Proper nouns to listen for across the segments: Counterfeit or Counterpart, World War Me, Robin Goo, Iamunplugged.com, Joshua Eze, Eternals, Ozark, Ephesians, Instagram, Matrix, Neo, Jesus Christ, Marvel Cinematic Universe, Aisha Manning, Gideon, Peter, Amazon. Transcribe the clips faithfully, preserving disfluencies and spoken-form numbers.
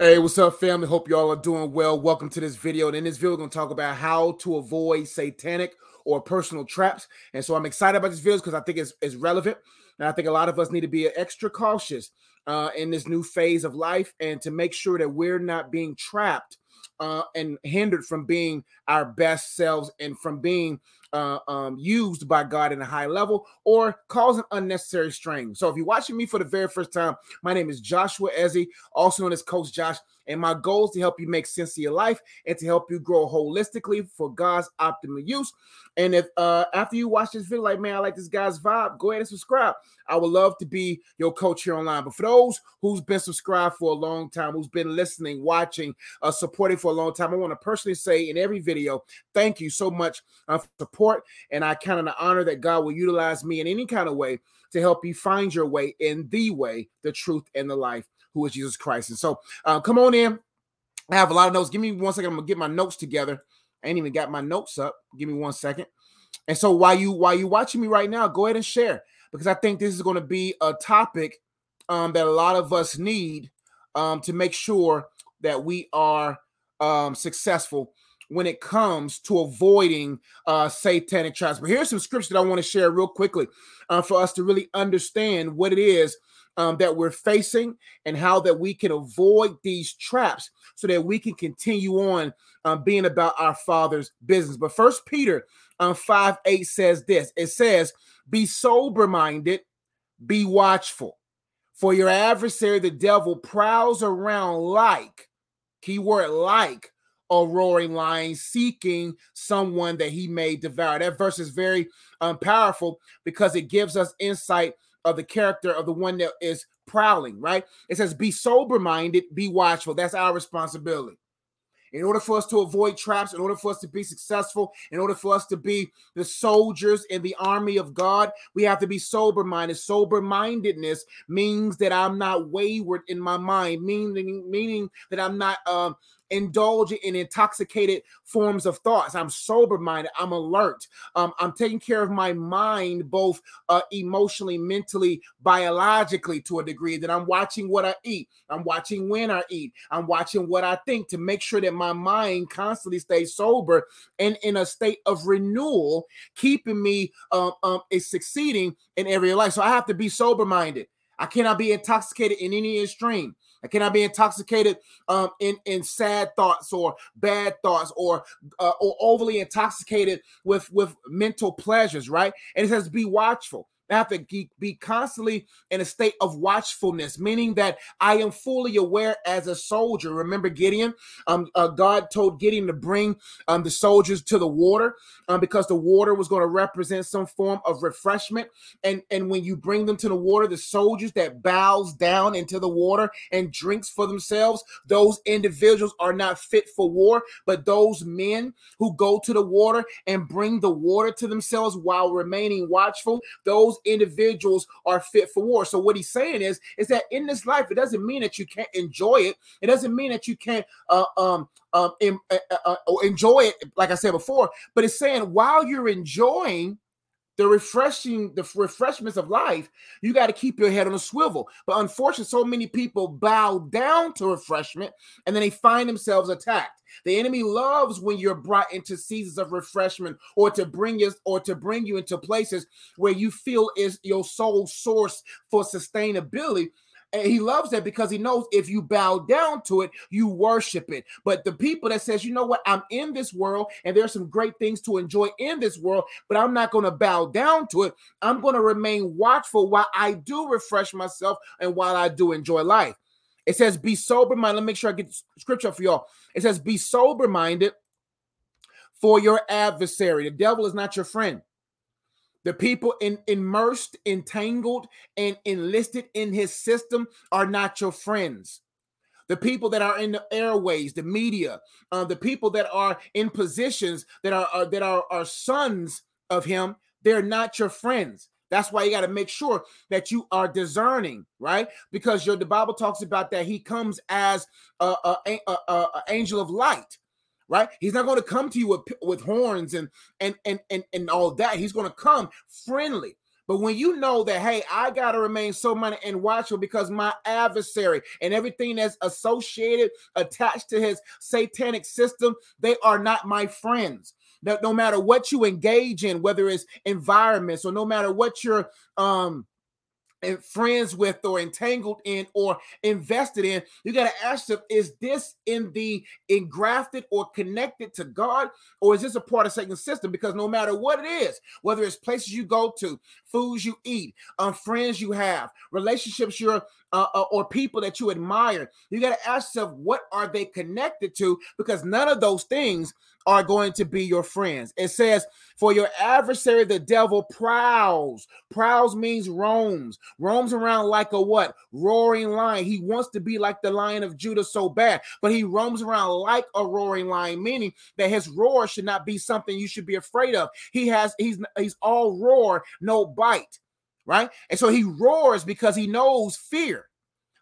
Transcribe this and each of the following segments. Hey, what's up, family? Hope y'all are doing well. Welcome to this video. And in this video, we're going to talk about how to avoid satanic or personal traps. And so I'm excited about this video because I think it's, it's relevant. And I think a lot of us need to be extra cautious uh, in this new phase of life and to make sure that we're not being trapped uh, and hindered from being our best selves and from being uh, um, used by God in a high level or causing unnecessary strain. So if you're watching me for the very first time, my name is Joshua Eze, also known as Coach Josh. And my goal is to help you make sense of your life and to help you grow holistically for God's optimal use. And if uh, after you watch this video, like, man, I like this guy's vibe, go ahead and subscribe. I would love to be your coach here online. But for those who's been subscribed for a long time, who's been listening, watching, uh, supporting for a long time, I want to personally say in every video, thank you so much uh, for support. And I count on the honor that God will utilize me in any kind of way to help you find your way in the way, the truth, and the life, who is Jesus Christ. And so uh, come on in. I have a lot of notes. Give me one second. I'm going to get my notes together. I ain't even got my notes up. Give me one second. And so while you while you're watching me right now, go ahead and share, because I think this is going to be a topic um, that a lot of us need um, to make sure that we are um, successful when it comes to avoiding uh, satanic traps. But here's some scripture that I want to share real quickly uh, for us to really understand what it is Um, that we're facing and how that we can avoid these traps so that we can continue on um, being about our Father's business. But First Peter um, five eight says this. It says, be sober-minded, be watchful, for your adversary, the devil, prowls around like, keyword like, a roaring lion, seeking someone that he may devour. That verse is very um, powerful because it gives us insight of the character of the one that is prowling, right? It says, be sober-minded, be watchful. That's our responsibility. In order for us to avoid traps, in order for us to be successful, in order for us to be the soldiers in the army of God, we have to be sober-minded. Sober-mindedness means that I'm not wayward in my mind, meaning, meaning that I'm not um, indulging in intoxicated forms of thoughts. I'm sober-minded. I'm alert. Um, I'm taking care of my mind, both uh, emotionally, mentally, biologically, to a degree that I'm watching what I eat. I'm watching when I eat. I'm watching what I think to make sure that my mind constantly stays sober and in a state of renewal, keeping me um, um, is succeeding in every life. So I have to be sober-minded. I cannot be intoxicated in any extreme. I cannot be intoxicated um, in, in sad thoughts or bad thoughts or uh, or overly intoxicated with, with mental pleasures, right? And it says be watchful. I have to be constantly in a state of watchfulness, meaning that I am fully aware as a soldier. Remember Gideon? Um, uh, God told Gideon to bring um, the soldiers to the water um, because the water was going to represent some form of refreshment. And, and when you bring them to the water, the soldiers that bows down into the water and drinks for themselves, those individuals are not fit for war. But those men who go to the water and bring the water to themselves while remaining watchful, those individuals are fit for war. So what he's saying is, is that in this life, it doesn't mean that you can't enjoy it. It doesn't mean that you can't uh, um, um, em, uh, uh, enjoy it, like I said before. But it's saying while you're enjoying the refreshing, the refreshments of life, you got to keep your head on a swivel. But unfortunately, so many people bow down to refreshment and then they find themselves attacked. The enemy loves when you're brought into seasons of refreshment or to bring you or to bring you into places where you feel is your sole source for sustainability. And he loves that because he knows if you bow down to it, you worship it. But the people that says, you know what, I'm in this world and there's some great things to enjoy in this world, but I'm not going to bow down to it. I'm going to remain watchful while I do refresh myself and while I do enjoy life. It says, be sober-minded. Let me make sure I get the scripture for y'all. It says, be sober-minded for your adversary. The devil is not your friend. The people in, immersed, entangled, and enlisted in his system are not your friends. The people that are in the airways, the media, uh, the people that are in positions that are, are that are, are sons of him, they're not your friends. That's why you got to make sure that you are discerning, right? Because your, the Bible talks about that he comes as an a, a, a angel of light. Right? He's not going to come to you with, with horns and, and, and, and, and all that. He's going to come friendly. But when you know that, hey, I got to remain so minded and watchful because my adversary and everything that's associated, attached to his satanic system, they are not my friends. No, no matter what you engage in, whether it's environments or no matter what you're um, friends with or entangled in or invested in, you got to ask yourself, is this in the engrafted or connected to God, or is this a part of Satan's system? Because no matter what it is, whether it's places you go to, foods you eat, um, friends you have, relationships you're Uh, uh, or people that you admire, you got to ask yourself, what are they connected to? Because none of those things are going to be your friends. It says, for your adversary, the devil, prowls. Prowls means roams. Roams around like a what? Roaring lion. He wants to be like the Lion of Judah so bad, but he roams around like a roaring lion, meaning that his roar should not be something you should be afraid of. He has, he's, he's all roar, no bite. Right? And so he roars because he knows fear,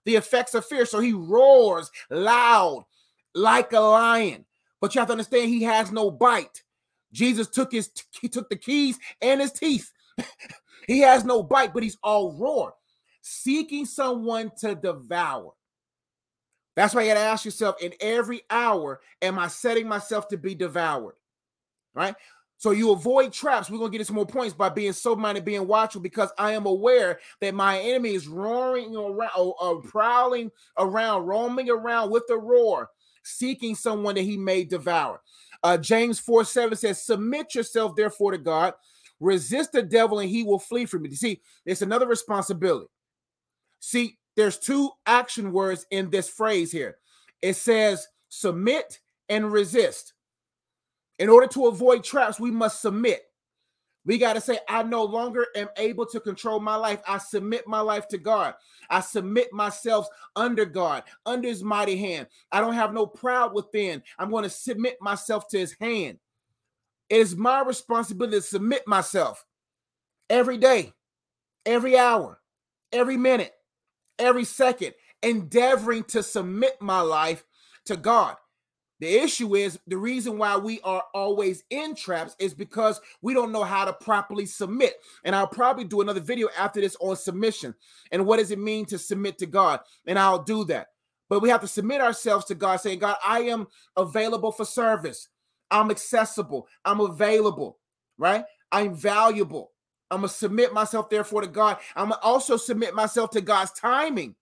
the effects of fear. So he roars loud like a lion. But you have to understand, he has no bite. Jesus took his he took the keys and his teeth. He has no bite, but he's all roar, seeking someone to devour. That's why you gotta ask yourself, in every hour, am I setting myself to be devoured? Right? So you avoid traps. We're going to get some more points by being sober-minded, being watchful, because I am aware that my enemy is roaring around, uh, prowling around, roaming around with a roar, seeking someone that he may devour. Uh, James four seven says, submit yourself, therefore, to God. Resist the devil, and he will flee from you. You see, it's another responsibility. See, there's two action words in this phrase here. It says submit and resist. In order to avoid traps, we must submit. We got to say, I no longer am able to control my life. I submit my life to God. I submit myself under God, under his mighty hand. I don't have no pride within. I'm going to submit myself to his hand. It is my responsibility to submit myself every day, every hour, every minute, every second, endeavoring to submit my life to God. The issue is, the reason why we are always in traps is because we don't know how to properly submit. And I'll probably do another video after this on submission and what does it mean to submit to God. And I'll do that. But we have to submit ourselves to God, saying, God, I am available for service. I'm accessible. I'm available, right? I'm valuable. I'm going to submit myself, therefore, to God. I'm going to also submit myself to God's timing.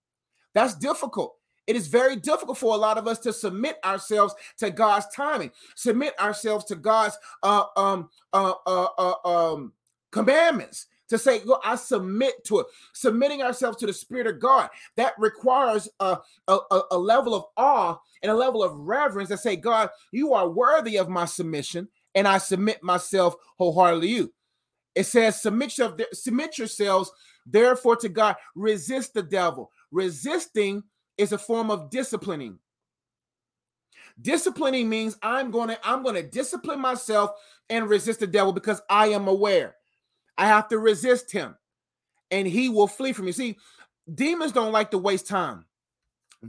That's difficult. It is very difficult for a lot of us to submit ourselves to God's timing, submit ourselves to God's uh, um, uh, uh, uh, um, commandments, to say, well, I submit to it. Submitting ourselves to the Spirit of God, that requires a, a, a level of awe and a level of reverence to say, God, you are worthy of my submission, and I submit myself wholeheartedly to you. It says, submit, submit yourselves, therefore, to God. Resist the devil. Resisting is a form of disciplining. Disciplining means I'm going to I'm going to discipline myself and resist the devil because I am aware. I have to resist him and he will flee from me. See, demons don't like to waste time.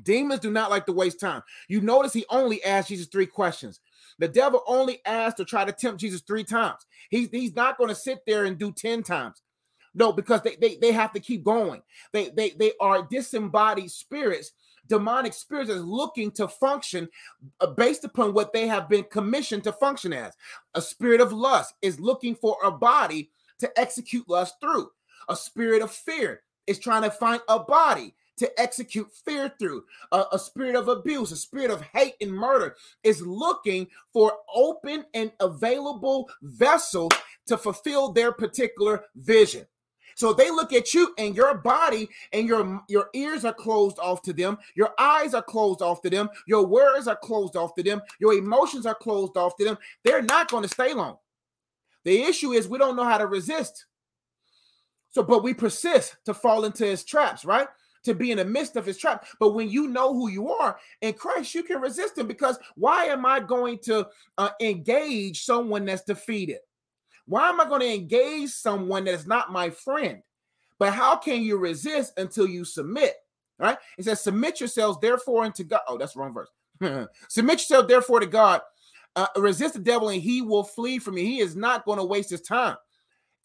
Demons do not like to waste time. You notice he only asked Jesus three questions. The devil only asked to try to tempt Jesus three times. He, he's not going to sit there and do ten times. No, because they, they they have to keep going. They they they are disembodied spirits, demonic spirits that's looking to function based upon what they have been commissioned to function as. A spirit of lust is looking for a body to execute lust through. A spirit of fear is trying to find a body to execute fear through. A, a spirit of abuse, a spirit of hate and murder is looking for open and available vessels to fulfill their particular vision. So they look at you and your body and your, your ears are closed off to them. Your eyes are closed off to them. Your words are closed off to them. Your emotions are closed off to them. They're not going to stay long. The issue is we don't know how to resist. So, but we persist to fall into his traps, right? To be in the midst of his trap. But when you know who you are in Christ, you can resist him, because why am I going to uh, engage someone that's defeated? Why am I going to engage someone that is not my friend? But how can you resist until you submit? All right? It says, submit yourselves, therefore, unto God. Oh, that's the wrong verse. Submit yourself, therefore, to God. Uh, resist the devil, and he will flee from you. He is not going to waste his time.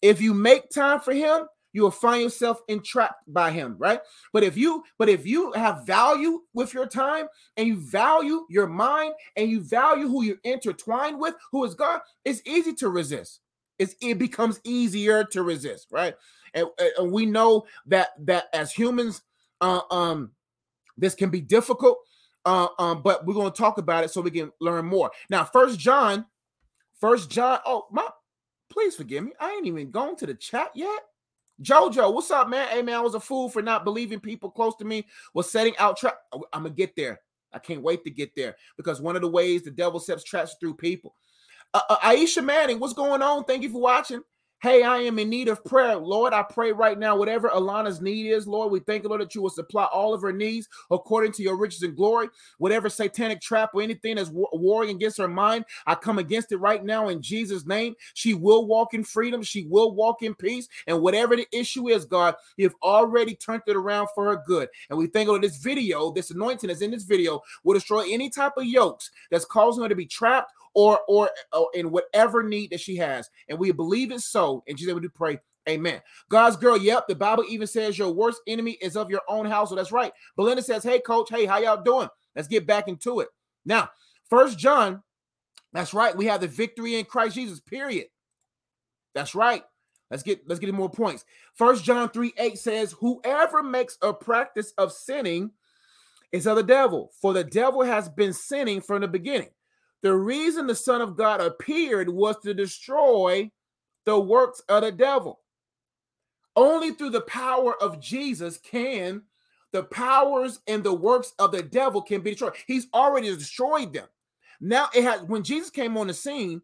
If you make time for him, you will find yourself entrapped by him, right? But if you, but if you have value with your time and you value your mind and you value who you're intertwined with, who is God, it's easy to resist. It's, it becomes easier to resist, right? And, and we know that that as humans, uh, um, this can be difficult, uh, um, but we're going to talk about it so we can learn more. Now, First John, First John, oh my, please forgive me, I ain't even gone to the chat yet. Jojo, what's up, man? Hey, man, I was a fool for not believing people close to me was setting out trap. I'm going to get there. I can't wait to get there, because one of the ways the devil sets traps through people. Uh, uh, Aisha Manning, what's going on? Thank you for watching. Hey, I am in need of prayer. Lord, I pray right now, whatever Alana's need is, Lord, we thank you, Lord, that you will supply all of her needs according to your riches and glory. Whatever satanic trap or anything that's war- warring against her mind, I come against it right now in Jesus' name. She will walk in freedom. She will walk in peace. And whatever the issue is, God, you've already turned it around for her good. And we thank you, Lord, this video, this anointing that's in this video will destroy any type of yokes that's causing her to be trapped or or, or in whatever need that she has. And we believe it so. And Jesus, we do pray, amen. God's girl, yep, the Bible even says your worst enemy is of your own household. That's right. Belinda says, hey, coach, hey, how y'all doing? Let's get back into it. Now, First John, that's right. We have the victory in Christ Jesus, period. That's right. Let's get let's get more points. First John three eight says, whoever makes a practice of sinning is of the devil, for the devil has been sinning from the beginning. The reason the Son of God appeared was to destroy the works of the devil. Only through the power of Jesus can the powers and the works of the devil can be destroyed. He's already destroyed them. Now it has. When Jesus came on the scene,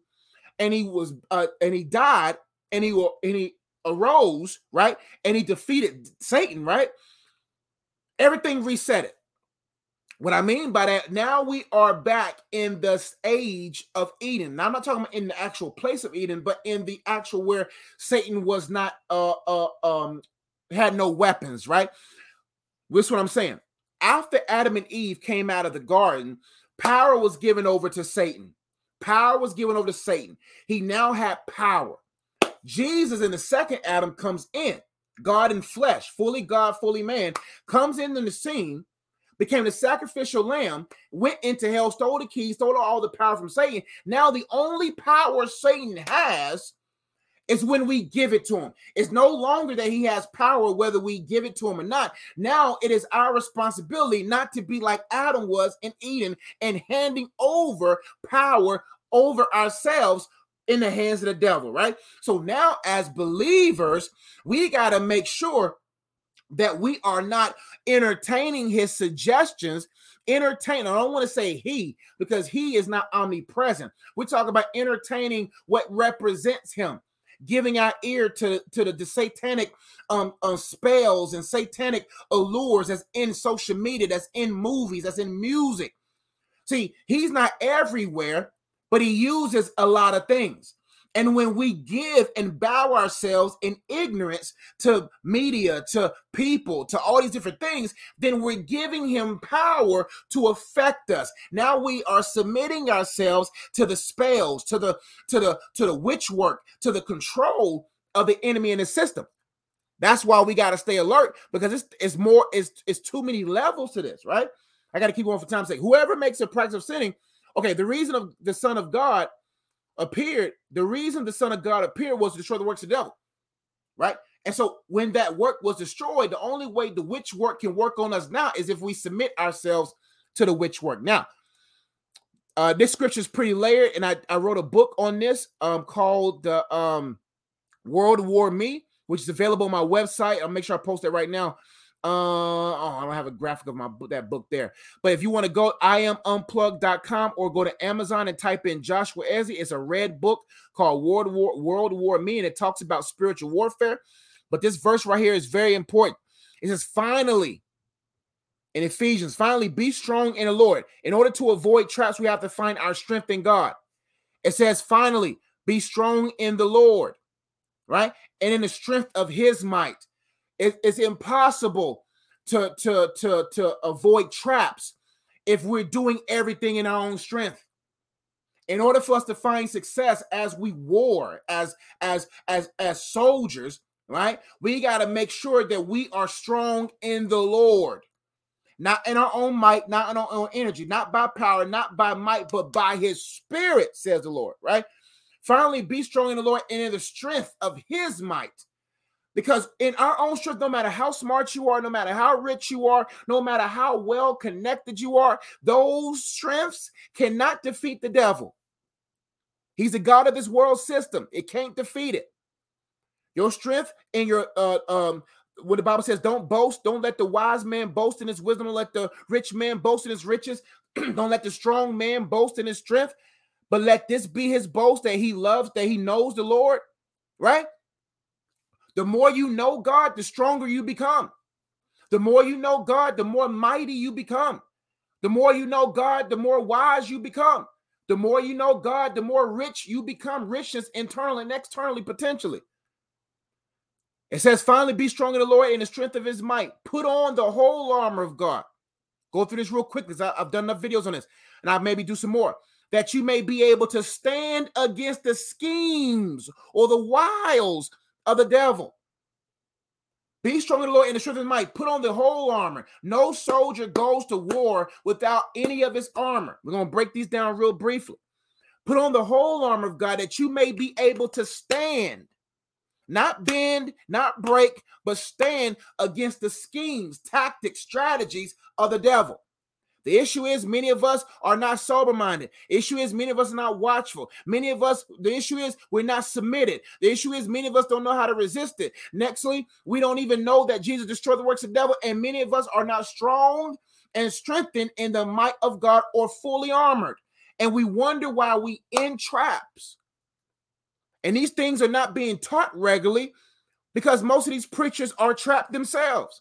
and he was uh, and he died, and he will and he arose, right, and he defeated Satan, right. Everything reset it. What I mean by that, now we are back in the age of Eden. Now, I'm not talking about in the actual place of Eden, but in the actual where Satan was not, uh, uh, um, had no weapons, right? That's what I'm saying. After Adam and Eve came out of the garden, power was given over to Satan. Power was given over to Satan. He now had power. Jesus in the second Adam comes in. God in flesh, fully God, fully man, comes into the scene, became the sacrificial lamb, went into hell, stole the keys, stole all the power from Satan. Now the only power Satan has is when we give it to him. It's no longer that he has power whether we give it to him or not. Now it is our responsibility not to be like Adam was in Eden and handing over power over ourselves in the hands of the devil, right? So now as believers, we got to make sure that we are not entertaining his suggestions. Entertain, I don't want to say he, because he is not omnipresent. We're talking about entertaining what represents him, giving our ear to, to the, the satanic um, uh, spells and satanic allures that's in social media, that's in movies, that's in music. See, he's not everywhere, but he uses a lot of things. And when we give and bow ourselves in ignorance to media, to people, to all these different things, then we're giving him power to affect us. Now we are submitting ourselves to the spells, to the to the to the witch work, to the control of the enemy and his system. That's why we got to stay alert, because it's it's more it's it's too many levels to this, right? I got to keep going for time's sake. Whoever makes a practice of sinning, okay. The reason of the Son of God appeared, the reason the Son of God appeared was to destroy the works of the devil, right? And so when that work was destroyed, the only way the witch work can work on us now is if we submit ourselves to the witch work. Now, uh, this scripture is pretty layered, and I, I wrote a book on this um, called uh, um, World War Me, which is available on my website. I'll make sure I post it right now. Uh, oh, I don't have a graphic of my book, that book there. But if you want to go, I am unplugged dot com, or go to Amazon and type in Joshua Eze. It's a red book called World War, World War Me, and it talks about spiritual warfare. But this verse right here is very important. It says, finally, in Ephesians, finally, be strong in the Lord. In order to avoid traps, we have to find our strength in God. It says, finally, be strong in the Lord, right? And in the strength of his might. It's impossible to, to, to, to avoid traps if we're doing everything in our own strength. In order for us to find success as we war, as, as, as, as soldiers, right? We got to make sure that we are strong in the Lord, not in our own might, not in our own energy, not by power, not by might, but by his spirit, says the Lord, right? Finally, be strong in the Lord and in the strength of his might. Because in our own strength, no matter how smart you are, no matter how rich you are, no matter how well connected you are, those strengths cannot defeat the devil. He's the God of this world system. It can't defeat it. Your strength and your, uh, um, when the Bible says, don't boast, don't let the wise man boast in his wisdom, don't let the rich man boast in his riches, don't let the strong man boast in his strength, but let this be his boast that he loves, that he knows the Lord, right? The more you know God, the stronger you become. The more you know God, the more mighty you become. The more you know God, the more wise you become. The more you know God, the more rich you become, richness internally and externally, potentially. It says, finally, be strong in the Lord and the strength of his might. Put on the whole armor of God. Go through this real quick because I've done enough videos on this, and I'll maybe do some more. That you may be able to stand against the schemes or the wiles of the devil. Be strong in the Lord and the strength of his might. Put on the whole armor. No soldier goes to war without any of his armor. We're going to break these down real briefly. Put on the whole armor of God that you may be able to stand, not bend, not break, but stand against the schemes, tactics, strategies of the devil. The issue is many of us are not sober-minded. The issue is many of us are not watchful. Many of us, the issue is we're not submitted. The issue is many of us don't know how to resist it. Nextly, we don't even know that Jesus destroyed the works of the devil, and many of us are not strong and strengthened in the might of God or fully armored. And we wonder why we in traps. And these things are not being taught regularly because most of these preachers are trapped themselves.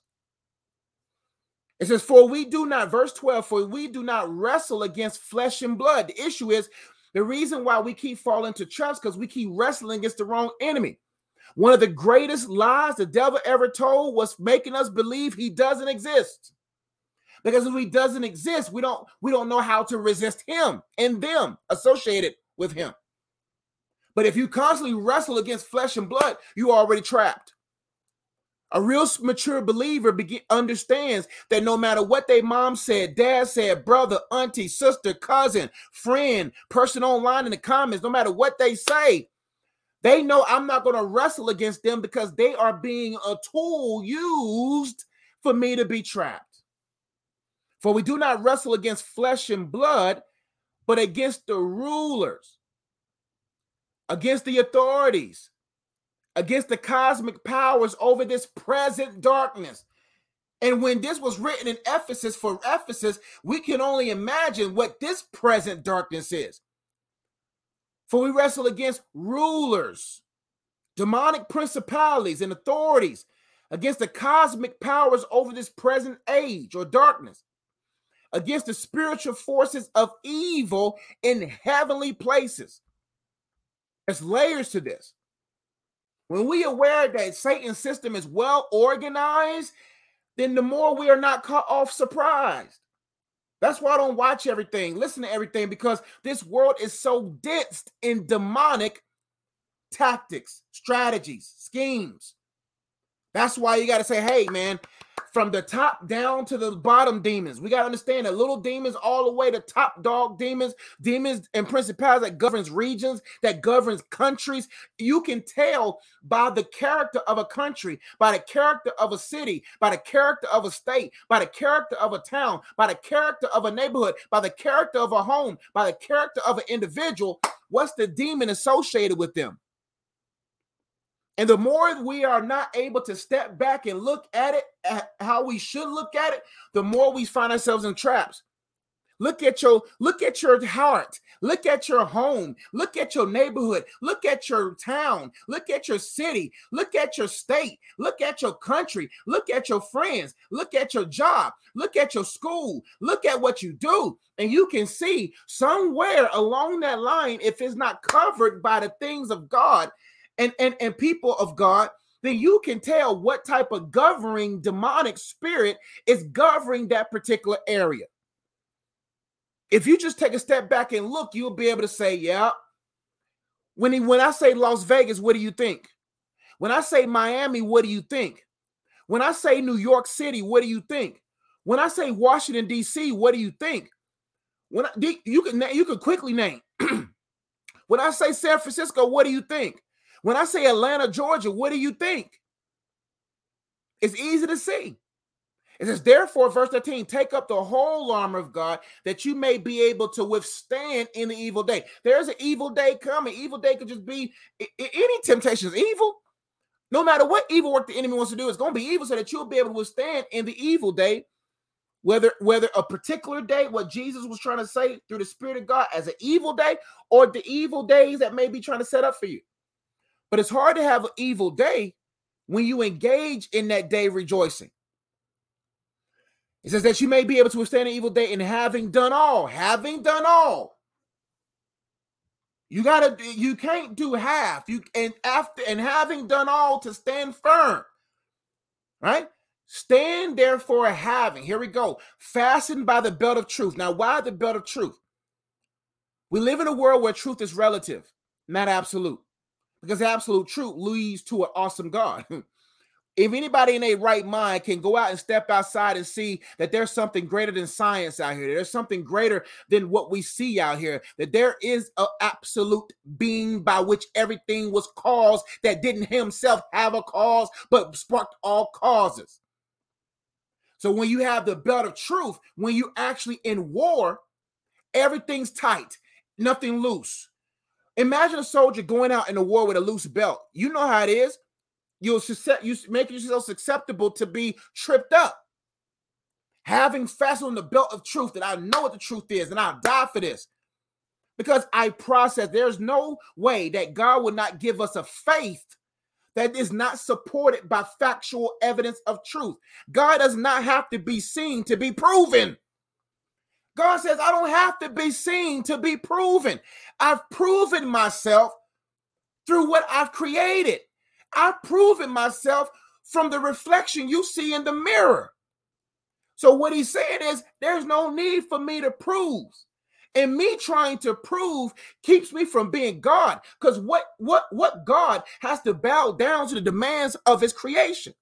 It says, for we do not, verse twelve, for we do not wrestle against flesh and blood. The issue is the reason why we keep falling into traps because we keep wrestling against the wrong enemy. One of the greatest lies the devil ever told was making us believe he doesn't exist. Because if he doesn't exist, we don't, we don't know how to resist him and them associated with him. But if you constantly wrestle against flesh and blood, you're already trapped. A real mature believer begin, understands that no matter what their mom said, dad said, brother, auntie, sister, cousin, friend, person online in the comments, no matter what they say, they know I'm not going to wrestle against them because they are being a tool used for me to be trapped. For we do not wrestle against flesh and blood, but against the rulers, against the authorities, against the cosmic powers over this present darkness. And when this was written in Ephesus, for Ephesus, we can only imagine what this present darkness is. For we wrestle against rulers, demonic principalities and authorities, against the cosmic powers over this present age or darkness, against the spiritual forces of evil in heavenly places. There's layers to this. When we are aware that Satan's system is well organized, then the more we are not caught off surprised. That's why I don't watch everything, listen to everything, because this world is so densed in demonic tactics, strategies, schemes. That's why you got to say, hey, man, from the top down to the bottom demons. We got to understand that little demons all the way to top dog demons, demons and principalities that governs regions, that governs countries. You can tell by the character of a country, by the character of a city, by the character of a state, by the character of a town, by the character of a neighborhood, by the character of a home, by the character of an individual, what's the demon associated with them? And the more we are not able to step back and look at it, at how we should look at it, the more we find ourselves in traps. Look at your, look at your heart. Look at your home. Look at your neighborhood. Look at your town. Look at your city. Look at your state. Look at your country. Look at your friends. Look at your job. Look at your school. Look at what you do. And you can see somewhere along that line, if it's not covered by the things of God, And, and and people of God, then you can tell what type of governing demonic spirit is governing that particular area. If you just take a step back and look, you'll be able to say, yeah. When he, when I say Las Vegas, what do you think? When I say Miami, what do you think? When I say New York City, what do you think? When I say Washington, D C, what do you think? When I, you can you can quickly name. When I say San Francisco, what do you think? When I say Atlanta, Georgia, what do you think? It's easy to see. It says, therefore, verse thirteen, take up the whole armor of God that you may be able to withstand in the evil day. There's an evil day coming. Evil day could just be any temptation is evil. No matter what evil work the enemy wants to do, it's going to be evil so that you'll be able to withstand in the evil day, whether whether a particular day, what Jesus was trying to say through the Spirit of God as an evil day, or the evil days that may be trying to set up for you. But it's hard to have an evil day when you engage in that day rejoicing. It says that you may be able to withstand an evil day, and having done all, having done all, you gotta, you can't do half. You and after and having done all to stand firm, right? Stand therefore having. Here we go. Fastened by the belt of truth. Now, why the belt of truth? We live in a world where truth is relative, not absolute, because absolute truth leads to an awesome God. If anybody in their right mind can go out and step outside and see that there's something greater than science out here, there's something greater than what we see out here, that there is an absolute being by which everything was caused that didn't himself have a cause, but sparked all causes. So when you have the belt of truth, when you actually in war, everything's tight, nothing loose. Imagine a soldier going out in a war with a loose belt. You know how it is. You'll you make yourself susceptible to be tripped up. Having fastened the belt of truth, that I know what the truth is, and I'll die for this. Because I process, there's no way that God would not give us a faith that is not supported by factual evidence of truth. God does not have to be seen to be proven. God says, I don't have to be seen to be proven. I've proven myself through what I've created. I've proven myself from the reflection you see in the mirror. So what he's saying is there's no need for me to prove. And me trying to prove keeps me from being God, because what, what, what God has to bow down to the demands of his creation.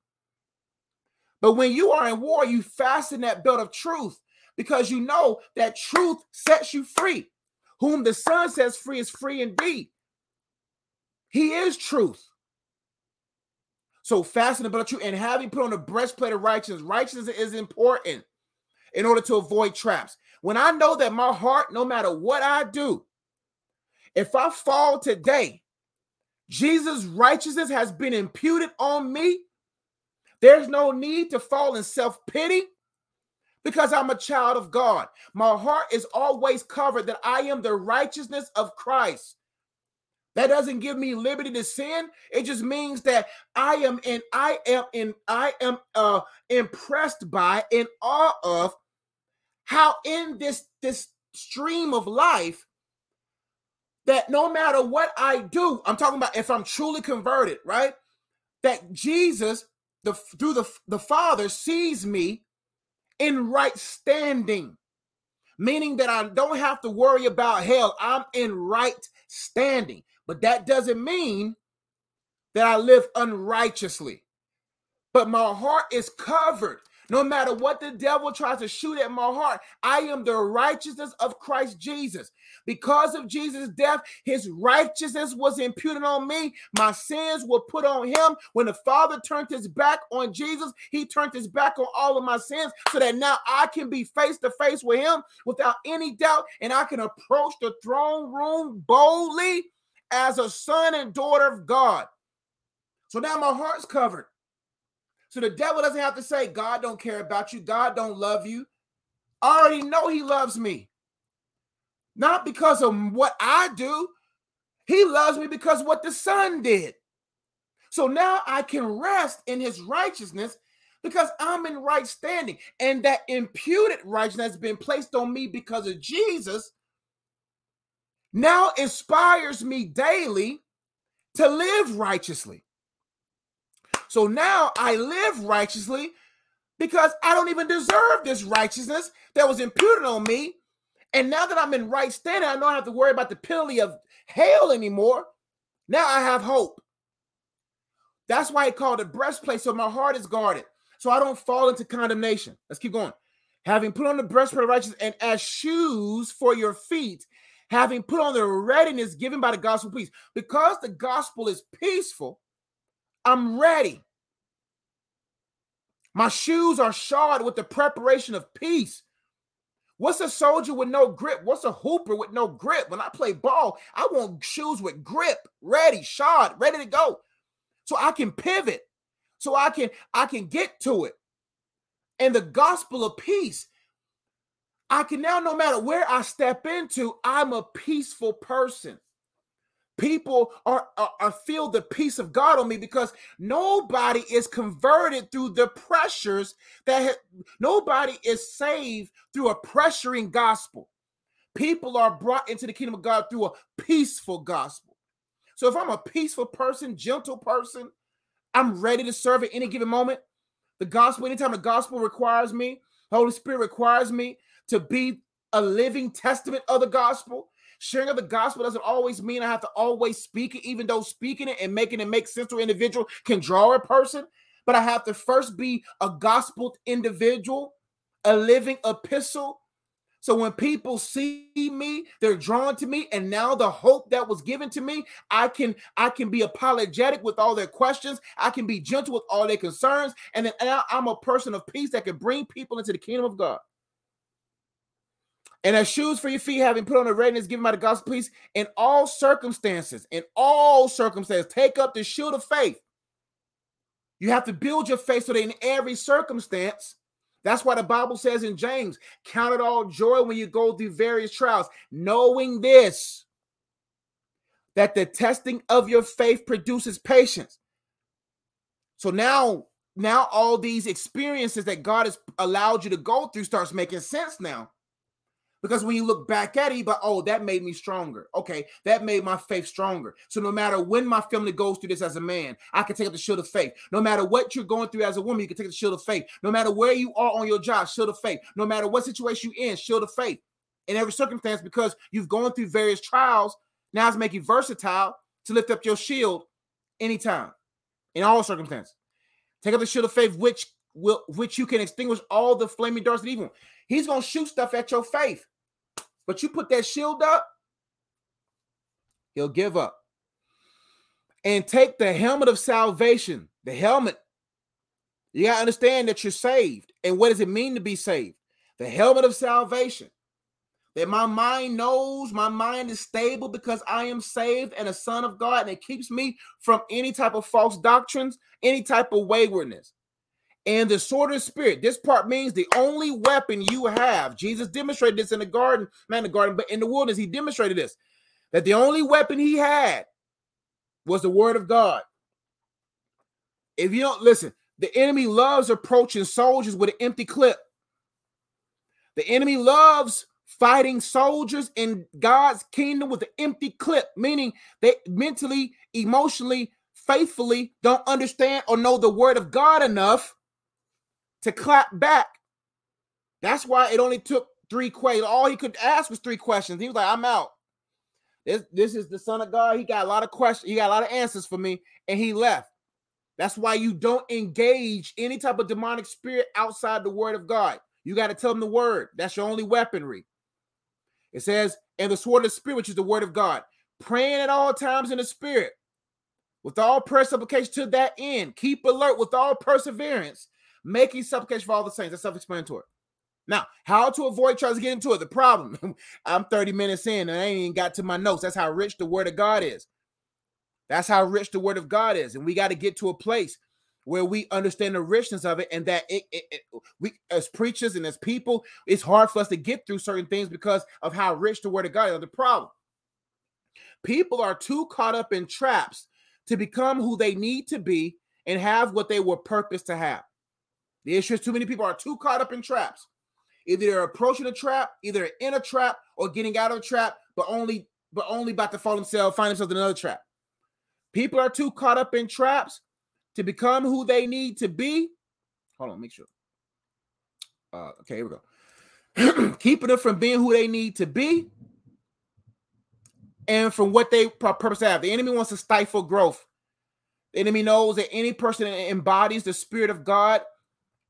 But when you are in war, you fasten that belt of truth, because you know that truth sets you free. Whom the Son sets free is free indeed. He is truth. So fasten the belt of truth, and having put on the breastplate of righteousness. Righteousness is important in order to avoid traps. When I know that my heart, no matter what I do, if I fall today, Jesus' righteousness has been imputed on me. There's no need to fall in self-pity, because I'm a child of God. My heart is always covered that I am the righteousness of Christ. That doesn't give me liberty to sin. It just means that I am and I am and I am uh, impressed by, in awe of, how in this this stream of life, that no matter what I do, I'm talking about if I'm truly converted, right? That Jesus, the through the the Father, sees me in right standing, meaning that I don't have to worry about hell. I'm in right standing. But that doesn't mean that I live unrighteously. But my heart is covered. No matter what the devil tries to shoot at my heart, I am the righteousness of Christ Jesus. Because of Jesus' death, his righteousness was imputed on me. My sins were put on him. When the Father turned his back on Jesus, he turned his back on all of my sins, so that now I can be face to face with him without any doubt, and I can approach the throne room boldly as a son and daughter of God. So now my heart's covered. So the devil doesn't have to say, God don't care about you, God don't love you. I already know he loves me. Not because of what I do. He loves me because of what the Son did. So now I can rest in his righteousness because I'm in right standing. And that imputed righteousness has been placed on me because of Jesus. Now inspires me daily to live righteously. So now I live righteously because I don't even deserve this righteousness that was imputed on me. And now that I'm in right standing, I don't have to worry about the penalty of hell anymore. Now I have hope. That's why he called it breastplate, so my heart is guarded, so I don't fall into condemnation. Let's keep going. Having put on the breastplate of righteousness and as shoes for your feet, having put on the readiness given by the gospel of peace. Because the gospel is peaceful, I'm ready. My shoes are shod with the preparation of peace. What's a soldier with no grip? What's a hooper with no grip? When I play ball, I want shoes with grip, ready, shod, ready to go. So I can pivot, so I can, I can get to it. And the gospel of peace, I can now, no matter where I step into, I'm a peaceful person. People are, are, are feel the peace of God on me because nobody is converted through the pressures that ha- nobody is saved through a pressuring gospel. People are brought into the kingdom of God through a peaceful gospel. So if I'm a peaceful person, gentle person, I'm ready to serve at any given moment. The gospel, anytime the gospel requires me, the Holy Spirit requires me to be a living testament of the gospel. Sharing of the gospel doesn't always mean I have to always speak it, even though speaking it and making it make sense to an individual can draw a person. But I have to first be a gospel individual, a living epistle. So when people see me, they're drawn to me. And now the hope that was given to me, I can I can be apologetic with all their questions. I can be gentle with all their concerns. And then now I'm a person of peace that can bring people into the kingdom of God. And as shoes for your feet, having put on the readiness given by the gospel peace, in all circumstances, in all circumstances, take up the shield of faith. You have to build your faith so that in every circumstance, that's why the Bible says in James, count it all joy when you go through various trials, knowing this, that the testing of your faith produces patience. So now, now all these experiences that God has allowed you to go through starts making sense now. Because when you look back at it, you're like, oh, that made me stronger. Okay, that made my faith stronger. So no matter when my family goes through this as a man, I can take up the shield of faith. No matter what you're going through as a woman, you can take up the shield of faith. No matter where you are on your job, shield of faith. No matter what situation you're in, shield of faith. In every circumstance, because you've gone through various trials, now it's making you versatile to lift up your shield anytime, in all circumstances. Take up the shield of faith, which will which you can extinguish all the flaming darts of evil. He's going to shoot stuff at your faith. But you put that shield up, he'll give up. And take the helmet of salvation, the helmet. You got to understand that you're saved. And what does it mean to be saved? The helmet of salvation. That my mind knows, my mind is stable because I am saved and a son of God. And it keeps me from any type of false doctrines, any type of waywardness. And the sword of the spirit, this part means the only weapon you have. Jesus demonstrated this in the garden, not in the garden, but in the wilderness. He demonstrated this, that the only weapon he had was the word of God. If you don't listen, the enemy loves approaching soldiers with an empty clip. The enemy loves fighting soldiers in God's kingdom with an empty clip, meaning they mentally, emotionally, faithfully don't understand or know the word of God enough to clap back. That's why it only took three questions. All he could ask was three questions. He was like, I'm out. This, this is the Son of God. He got a lot of questions. He got a lot of answers for me. And he left. That's why you don't engage any type of demonic spirit outside the word of God. You got to tell them the word. That's your only weaponry. It says, and the sword of the spirit, which is the word of God, praying at all times in the spirit with all prayer supplication to that end. Keep alert with all perseverance, making supplication for all the saints. That's self-explanatory. Now, how to avoid trying to get into it. The problem, I'm thirty minutes in and I ain't even got to my notes. That's how rich the word of God is. That's how rich the word of God is. And we got to get to a place where we understand the richness of it, and that it, it, it, we, as preachers and as people, it's hard for us to get through certain things because of how rich the word of God is. The problem, people are too caught up in traps to become who they need to be and have what they were purposed to have. The issue is too many people are too caught up in traps. Either they're approaching a trap, either they're in a trap or getting out of a trap, but only but only about to fall themselves, find themselves in another trap. People are too caught up in traps to become who they need to be. Hold on, make sure. Uh, okay, here we go. Keeping them from being who they need to be and from what they purpose to have. The enemy wants to stifle growth. The enemy knows that any person that embodies the Spirit of God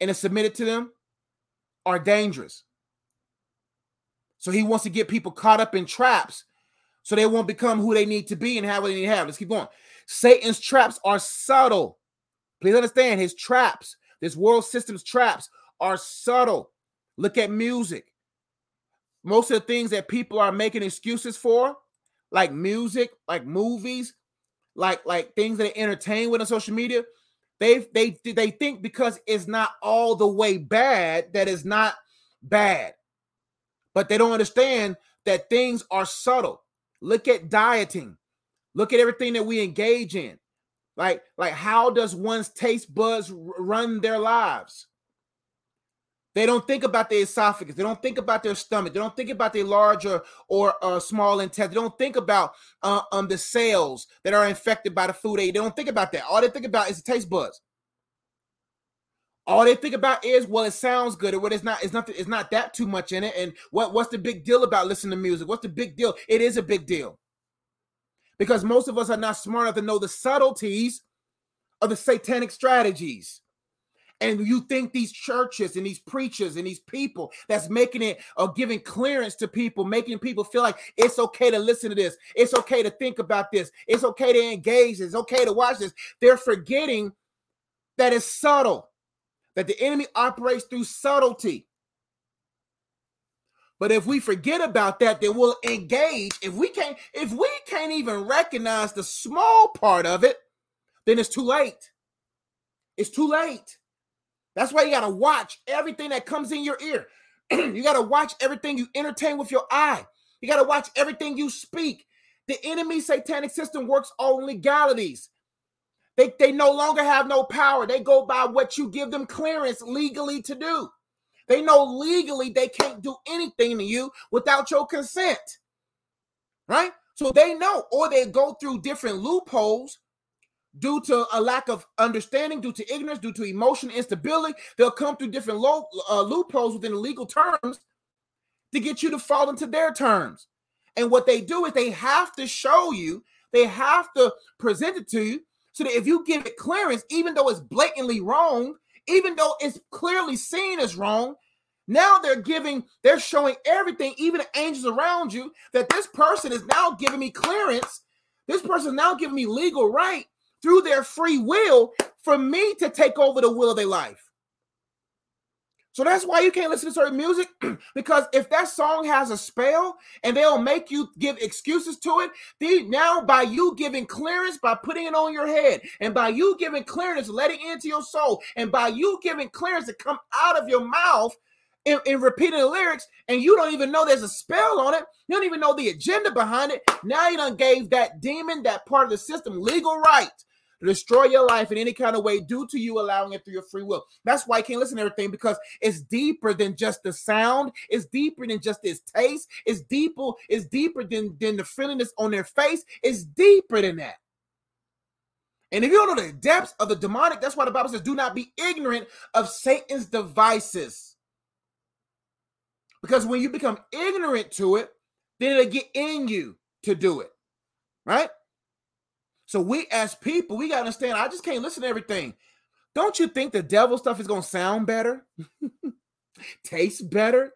and is submitted to them are dangerous. So he wants to get people caught up in traps so they won't become who they need to be and have what they need to have. Let's keep going. Satan's traps are subtle. Please understand, his traps, this world system's traps, are subtle. Look at music. Most of the things that people are making excuses for, like music, like movies, like like things that they entertain with on social media, they they they think because it's not all the way bad that it's not bad. But they don't understand that things are subtle. Look at dieting. Look at everything that we engage in. Like, like how does one's taste buds run their lives? They don't think about their esophagus. They don't think about their stomach. They don't think about their large or, or uh, small intestine. They don't think about uh, um, the cells that are infected by the food. They, they don't think about that. All they think about is the taste buds. All they think about is, well, it sounds good, or what it's not. It's nothing. It's not that too much in it. And what, what's the big deal about listening to music? What's the big deal? It is a big deal, because most of us are not smart enough to know the subtleties of the satanic strategies. And you think these churches and these preachers and these people that's making it or giving clearance to people, making people feel like it's okay to listen to this, it's okay to think about this, it's okay to engage, it's okay to watch this. They're forgetting that it's subtle, that the enemy operates through subtlety. But if we forget about that, then we'll engage. If we can't, if we can't even recognize the small part of it, then it's too late. It's too late. That's why you got to watch everything that comes in your ear. You got to watch everything you entertain with your eye. You got to watch everything you speak. The enemy's satanic system works on legalities. They, they no longer have no power. They go by what you give them clearance legally to do. They know legally they can't do anything to you without your consent, right? So they know, or they go through different loopholes due to a lack of understanding, due to ignorance, due to emotional instability. They'll come through different lo- uh, loopholes within the legal terms to get you to fall into their terms. And what they do is they have to show you, they have to present it to you, so that if you give it clearance, even though it's blatantly wrong, even though it's clearly seen as wrong, now they're giving, they're showing everything, even the angels around you, that this person is now giving me clearance. This person is now giving me legal right through their free will for me to take over the will of their life. So that's why you can't listen to certain music, because if that song has a spell and they'll make you give excuses to it, they, now by you giving clearance, by putting it on your head, and by you giving clearance, letting it into your soul, and by you giving clearance to come out of your mouth in, in repeating the lyrics, and you don't even know there's a spell on it, you don't even know the agenda behind it, now you done gave that demon, that part of the system, legal right to destroy your life in any kind of way due to you allowing it through your free will. That's why you can't listen to everything, because it's deeper than just the sound. It's deeper than just its taste. It's deeper, it's deeper than, than the friendliness on their face. It's deeper than that. And if you don't know the depths of the demonic, that's why the Bible says, do not be ignorant of Satan's devices. Because when you become ignorant to it, then it'll get in you to do it, right? So we as people, we got to understand, I just can't listen to everything. Don't you think the devil stuff is going to sound better, taste better,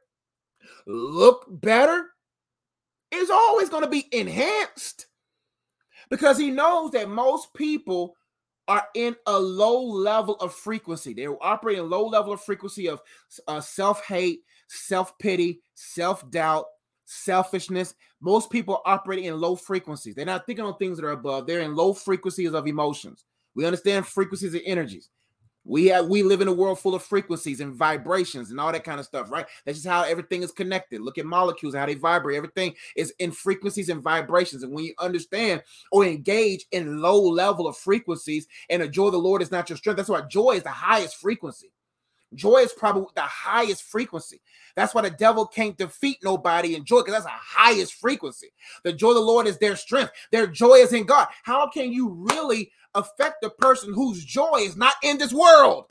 look better? It's always going to be enhanced, because he knows that most people are in a low level of frequency. They're operating a low level of frequency of uh, self-hate, self-pity, self-doubt, selfishness. Most people operate in low frequencies. They're not thinking on things that are above. They're in low frequencies of emotions. We understand frequencies and energies. We have, we live in a world full of frequencies and vibrations and all that kind of stuff, right? That's just how everything is connected. Look at molecules and how they vibrate. Everything is in frequencies and vibrations. And when you understand or engage in low level of frequencies, and the joy of the Lord is not your strength. That's why joy is the highest frequency. Joy is probably the highest frequency. That's why the devil can't defeat nobody in joy, because that's the highest frequency. The joy of the Lord is their strength. Their joy is in God. How can you really affect a person whose joy is not in this world?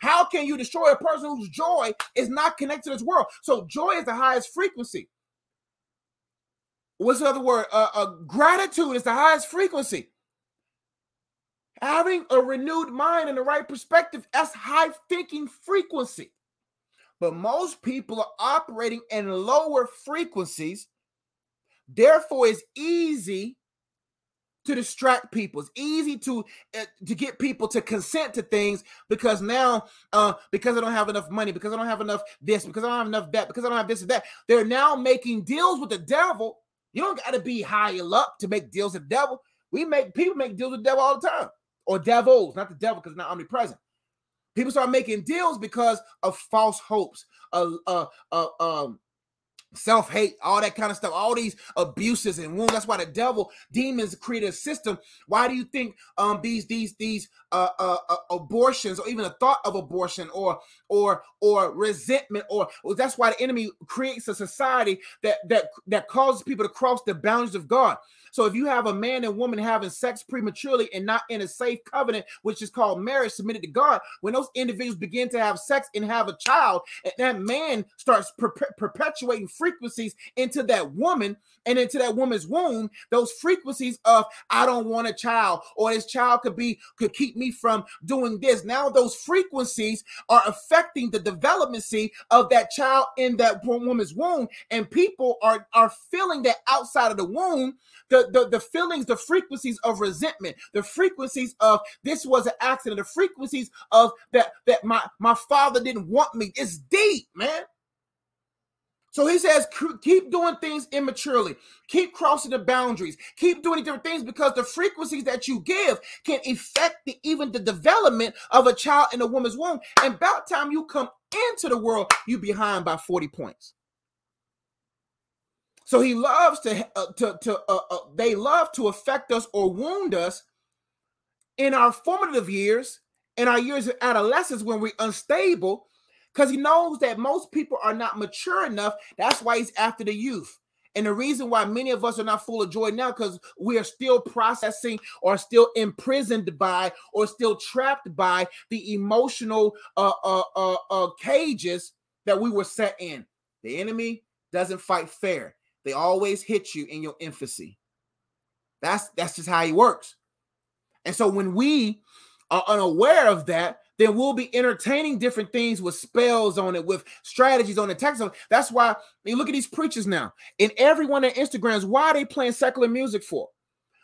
How can you destroy a person whose joy is not connected to this world? So joy is the highest frequency. What's the other word? Uh, uh, gratitude is the highest frequency. Having a renewed mind and the right perspective, that's high thinking frequency. But most people are operating in lower frequencies. Therefore, it's easy to distract people. It's easy to uh, to get people to consent to things because now, uh, because I don't have enough money, because I don't have enough this, because I don't have enough that, because I don't have this and that. They're now making deals with the devil. You don't got to be high up to make deals with the devil. We make people make deals with the devil all the time, or devils, not the devil, because it's not omnipresent. People start making deals because of false hopes, uh, uh, uh, um, self-hate, all that kind of stuff, all these abuses and wounds. That's why the devil, demons create a system. Why do you think um, these these these uh, uh, uh, abortions, or even a thought of abortion, or or or resentment, or well, that's why the enemy creates a society that that that causes people to cross the boundaries of God. So if you have a man and woman having sex prematurely and not in a safe covenant, which is called marriage submitted to God, when those individuals begin to have sex and have a child, and that man starts per- perpetuating frequencies into that woman and into that woman's womb, those frequencies of, I don't want a child, or this child could be, could keep me from doing this. Now those frequencies are affecting the developmency of that child in that woman's womb. And people are, are feeling that outside of the womb, the The, the feelings, the frequencies of resentment, the frequencies of this was an accident, the frequencies of that that my, my father didn't want me. It's deep, man. So he says, keep doing things immaturely. Keep crossing the boundaries. Keep doing different things, because the frequencies that you give can affect the, even the development of a child in a woman's womb. And about time you come into the world, you behind by forty points. So he loves to, uh, to, to uh, uh, they love to affect us or wound us in our formative years, in our years of adolescence when we're unstable, because he knows that most people are not mature enough. That's why he's after the youth. And the reason why many of us are not full of joy now, because we are still processing or still imprisoned by or still trapped by the emotional uh, uh, uh, uh, cages that we were set in. The enemy doesn't fight fair. They always hit you in your infancy. That's that's just how he works. And so when we are unaware of that, then we'll be entertaining different things with spells on it, with strategies on the text. That's why you look at these preachers now. And everyone on Instagram, why are they playing secular music for?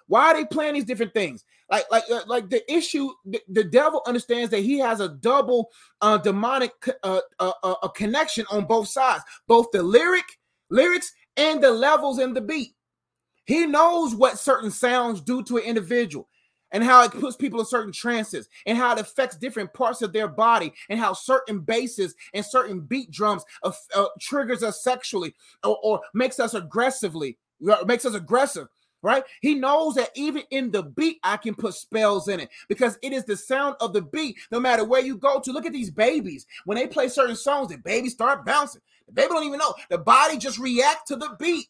Why are they playing these different things? Like, like, like the issue, the, the devil understands that he has a double uh, demonic uh, uh, uh, connection on both sides, both the lyric lyrics and the levels in the beat. He knows what certain sounds do to an individual and how it puts people in certain trances and how it affects different parts of their body and how certain basses and certain beat drums uh, uh, triggers us sexually or, or makes us aggressively, makes us aggressive, right? He knows that even in the beat, I can put spells in it because it is the sound of the beat. No matter where you go to, look at these babies. When they play certain songs, the babies start bouncing. The baby don't even know. The body just reacts to the beat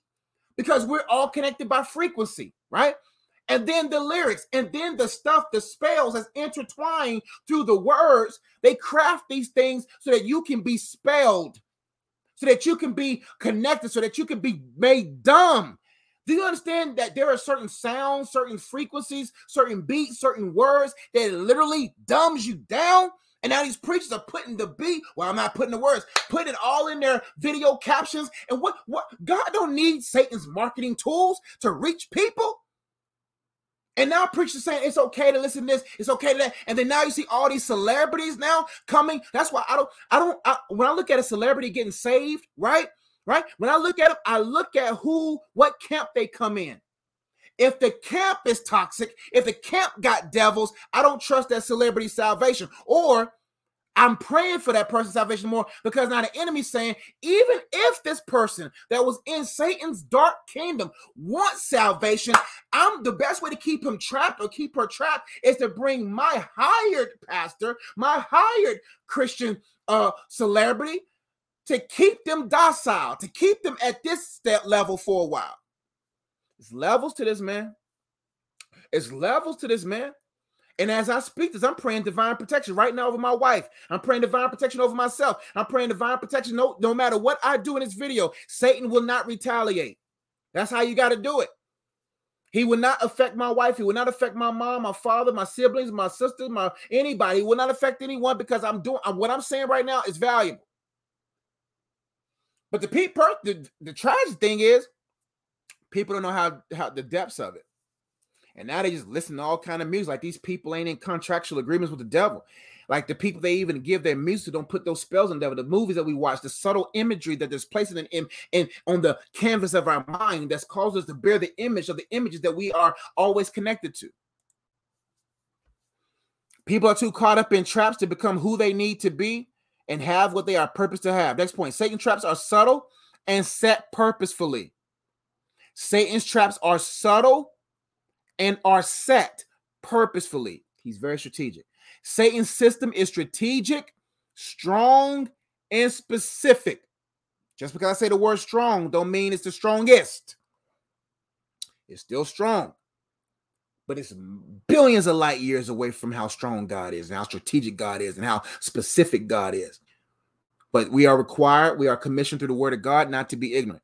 because we're all connected by frequency, right? And then the lyrics, and then the stuff, the spells that's intertwined through the words. They craft these things so that you can be spelled, so that you can be connected, so that you can be made dumb. Do you understand that there are certain sounds, certain frequencies, certain beats, certain words that literally dumbs you down? And now these preachers are putting the beat. Well, I'm not putting the words. Put it all in their video captions. And what? What? God don't need Satan's marketing tools to reach people. And now preachers saying it's okay to listen to this. It's okay to that. And then now you see all these celebrities now coming. That's why I don't. I don't. I, when I look at a celebrity getting saved, right? Right. When I look at them, I look at who, what camp they come in. If the camp is toxic, if the camp got devils, I don't trust that celebrity's salvation. Or I'm praying for that person's salvation more, because now the enemy's saying, even if this person that was in Satan's dark kingdom wants salvation, I'm the best way to keep him trapped or keep her trapped is to bring my hired pastor, my hired Christian uh, celebrity, to keep them docile, to keep them at this step level for a while. It's levels to this man. It's levels to this man. And as I speak this, I'm praying divine protection right now over my wife. I'm praying divine protection over myself. I'm praying divine protection. No, no matter what I do in this video, Satan will not retaliate. That's how you got to do it. He will not affect my wife. He will not affect my mom, my father, my siblings, my sisters, my anybody. He will not affect anyone because I'm doing what I'm saying right now is valuable. But the people, the, the tragic thing is, people don't know how, how the depths of it. And now they just listen to all kind of music. Like these people ain't in contractual agreements with the devil. Like the people they even give their music to don't put those spells on the devil. The movies that we watch, the subtle imagery that is placed in, in, in on the canvas of our mind that's caused us to bear the image of the images that we are always connected to. People are too caught up in traps to become who they need to be and have what they are purposed to have. Next point, Satan's traps are subtle and set purposefully. Satan's traps are subtle and are set purposefully. He's very strategic. Satan's system is strategic, strong, and specific. Just because I say the word strong don't mean it's the strongest. It's still strong, but it's billions of light years away from how strong God is and how strategic God is and how specific God is. But we are required, we are commissioned through the word of God not to be ignorant.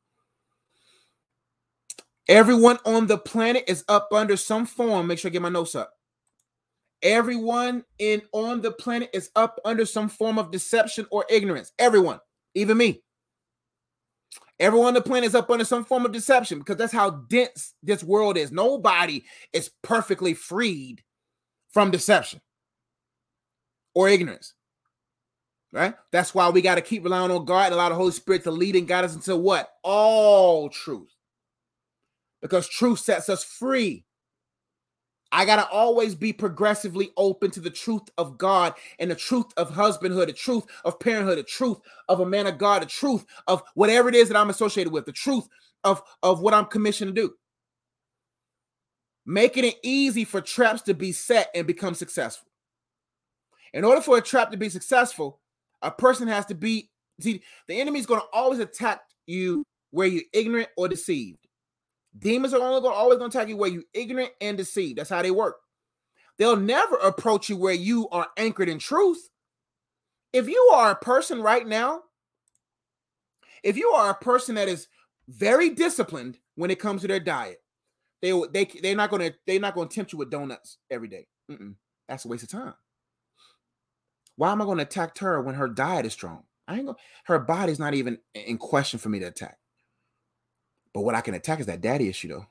Everyone on the planet is up under some form. Make sure I get my notes up. Everyone in on the planet is up under some form of deception or ignorance. Everyone, even me. Everyone on the planet is up under some form of deception because that's how dense this world is. Nobody is perfectly freed from deception or ignorance, right? That's why we got to keep relying on God and allow the Holy Spirit to lead and guide us into what? All truth. Because truth sets us free. I got to always be progressively open to the truth of God and the truth of husbandhood, the truth of parenthood, the truth of a man of God, the truth of whatever it is that I'm associated with, the truth of, of what I'm commissioned to do. Making it easy for traps to be set and become successful. In order for a trap to be successful, a person has to be, see, the enemy is going to always attack you where you're ignorant or deceived. Demons are only going to always going to attack you where you're ignorant and deceived. That's how they work. They'll never approach you where you are anchored in truth. If you are a person right now, if you are a person that is very disciplined when it comes to their diet, they they they're not going to they're not going to tempt you with donuts every day. Mm-mm, that's a waste of time. Why am I going to attack her when her diet is strong? I ain't gonna, her body's not even in question for me to attack. But what I can attack is that daddy issue, though.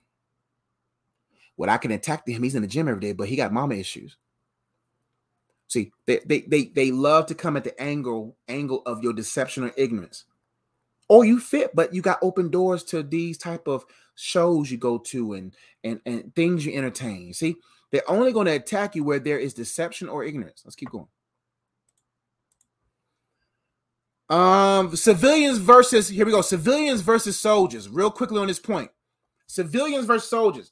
What I can attack him, he's in the gym every day, but he got mama issues. See, they they they, they love to come at the angle, angle of your deception or ignorance. Oh, you fit, but you got open doors to these type of shows you go to and, and, and things you entertain. See, they're only going to attack you where there is deception or ignorance. Let's keep going. Um, civilians versus, here we go. Civilians versus soldiers. Real quickly on this point. Civilians versus soldiers.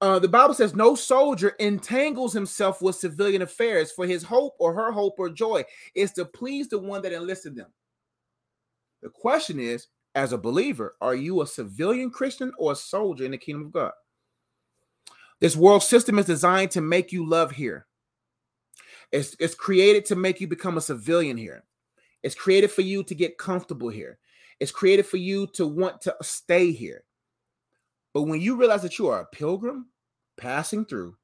Uh, the Bible says no soldier entangles himself with civilian affairs, for his hope or her hope or joy is to please the one that enlisted them. The question is, as a believer, are you a civilian Christian or a soldier in the kingdom of God? This world system is designed to make you love here. It's, it's created to make you become a civilian here. It's created for you to get comfortable here. It's created for you to want to stay here. But when you realize that you are a pilgrim passing through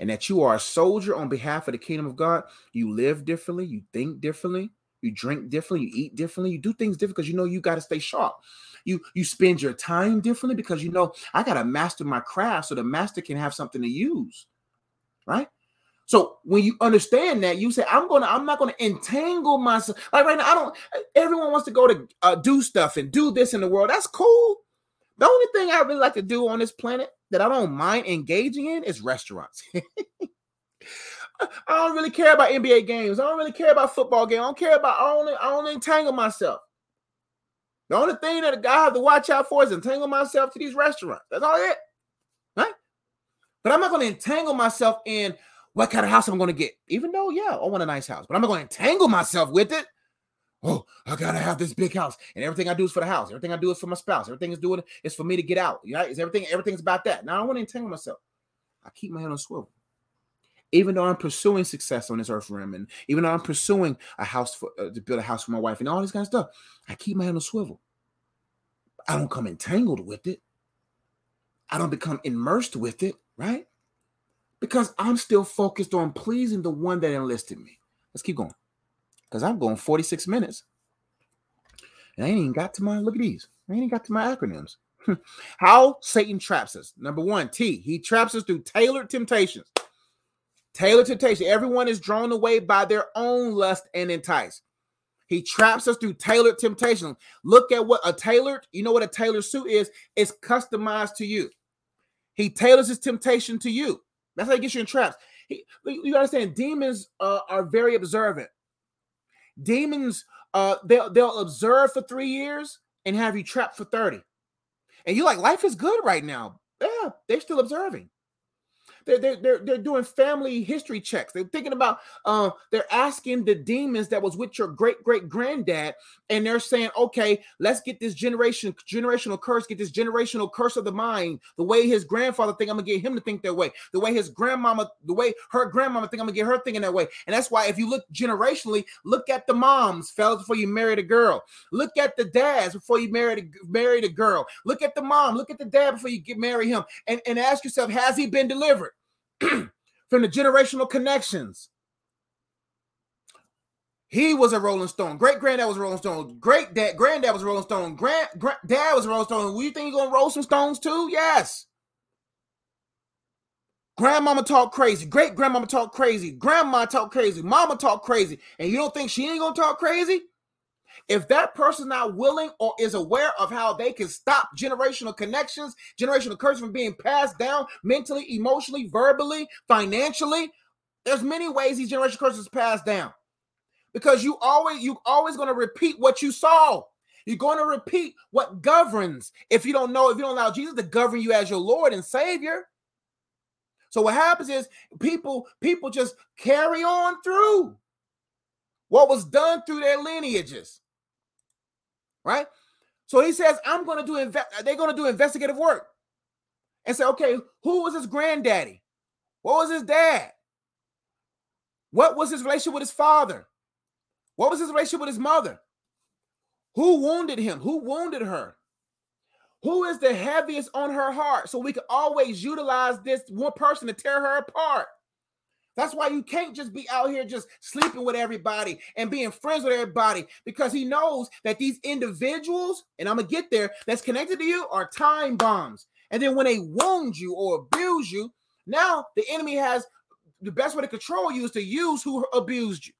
and that you are a soldier on behalf of the kingdom of God, you live differently, you think differently, you drink differently, you eat differently, you do things different because you know you got to stay sharp. You, you spend your time differently because you know I got to master my craft so the master can have something to use, right? So when you understand that, you say, I'm going to, I'm not going to entangle myself. Like right now, I don't, everyone wants to go to uh, do stuff and do this in the world. That's cool. The only thing I really like to do on this planet that I don't mind engaging in is restaurants. I don't really care about N B A games. I don't really care about football games. I don't care about, I don't, I don't entangle myself. The only thing that I have to watch out for is entangle myself to these restaurants. That's all it, right? But I'm not going to entangle myself in what kind of house I'm going to get, even though, yeah, I want a nice house, but I'm not going to entangle myself with it. Oh, I got to have this big house, and everything I do is for the house. Everything I do is for my spouse. Everything is doing is for me to get out. Yeah, is everything, everything's about that. Now I don't want to entangle myself. I keep my head on swivel. Even though I'm pursuing success on this earth realm, and even though I'm pursuing a house for, uh, to build a house for my wife and all this kind of stuff, I keep my head on swivel. I don't come entangled with it. I don't become immersed with it, right? Because I'm still focused on pleasing the one that enlisted me. Let's keep going, because I'm going forty-six minutes. And I ain't even got to my, look at these. I ain't even got to my acronyms. How Satan traps us. Number one, T, he traps us through tailored temptations. Tailored temptation. Everyone is drawn away by their own lust and enticed. He traps us through tailored temptation. Look at what a tailored, you know what a tailored suit is? It's customized to you. He tailors his temptation to you. That's how he gets you in traps. He, you understand, demons uh, are very observant. Demons, uh, they'll, they'll observe for three years and have you trapped for thirty. And you're like, life is good right now. Yeah, they're still observing. They're, they're, they're, they're doing family history checks. They're thinking about, uh, they're asking the demons that was with your great-great-granddad, and they're saying, okay, let's get this generation generational curse, get this generational curse of the mind, the way his grandfather think, I'm going to get him to think that way, the way his grandmama, the way her grandmama think, I'm going to get her thinking that way. And that's why if you look generationally, look at the moms, fellas, before you married a girl. Look at the dads before you married a, married a girl. Look at the mom, look at the dad before you get marry him, and, and ask yourself, has he been delivered? From the generational connections. He was a Rolling Stone. Great granddad was a Rolling Stone. Great dad, granddad was a Rolling Stone. Grand, grand dad was a Rolling Stone. Well, you think you're gonna roll some stones too? Yes. Grandmama talk crazy. Great grandmama talk crazy. Grandma talk crazy. Mama talk crazy. And you don't think she ain't gonna talk crazy? If that person's not willing or is aware of how they can stop generational connections, generational curses from being passed down mentally, emotionally, verbally, financially, there's many ways these generational curses pass down. Because you always, you always going to repeat what you saw. You're going to repeat what governs. If you don't know, if you don't allow Jesus to govern you as your Lord and Savior. So what happens is people, people just carry on through what was done through their lineages, right? So he says, I'm going to do, inve- they're going to do investigative work and say, okay, who was his granddaddy? What was his dad? What was his relationship with his father? What was his relationship with his mother? Who wounded him? Who wounded her? Who is the heaviest on her heart? So we can always utilize this one person to tear her apart. That's why you can't just be out here just sleeping with everybody and being friends with everybody, because he knows that these individuals, and I'm going to get there, that's connected to you are time bombs. And then when they wound you or abuse you, now the enemy has the best way to control you is to use who abused you.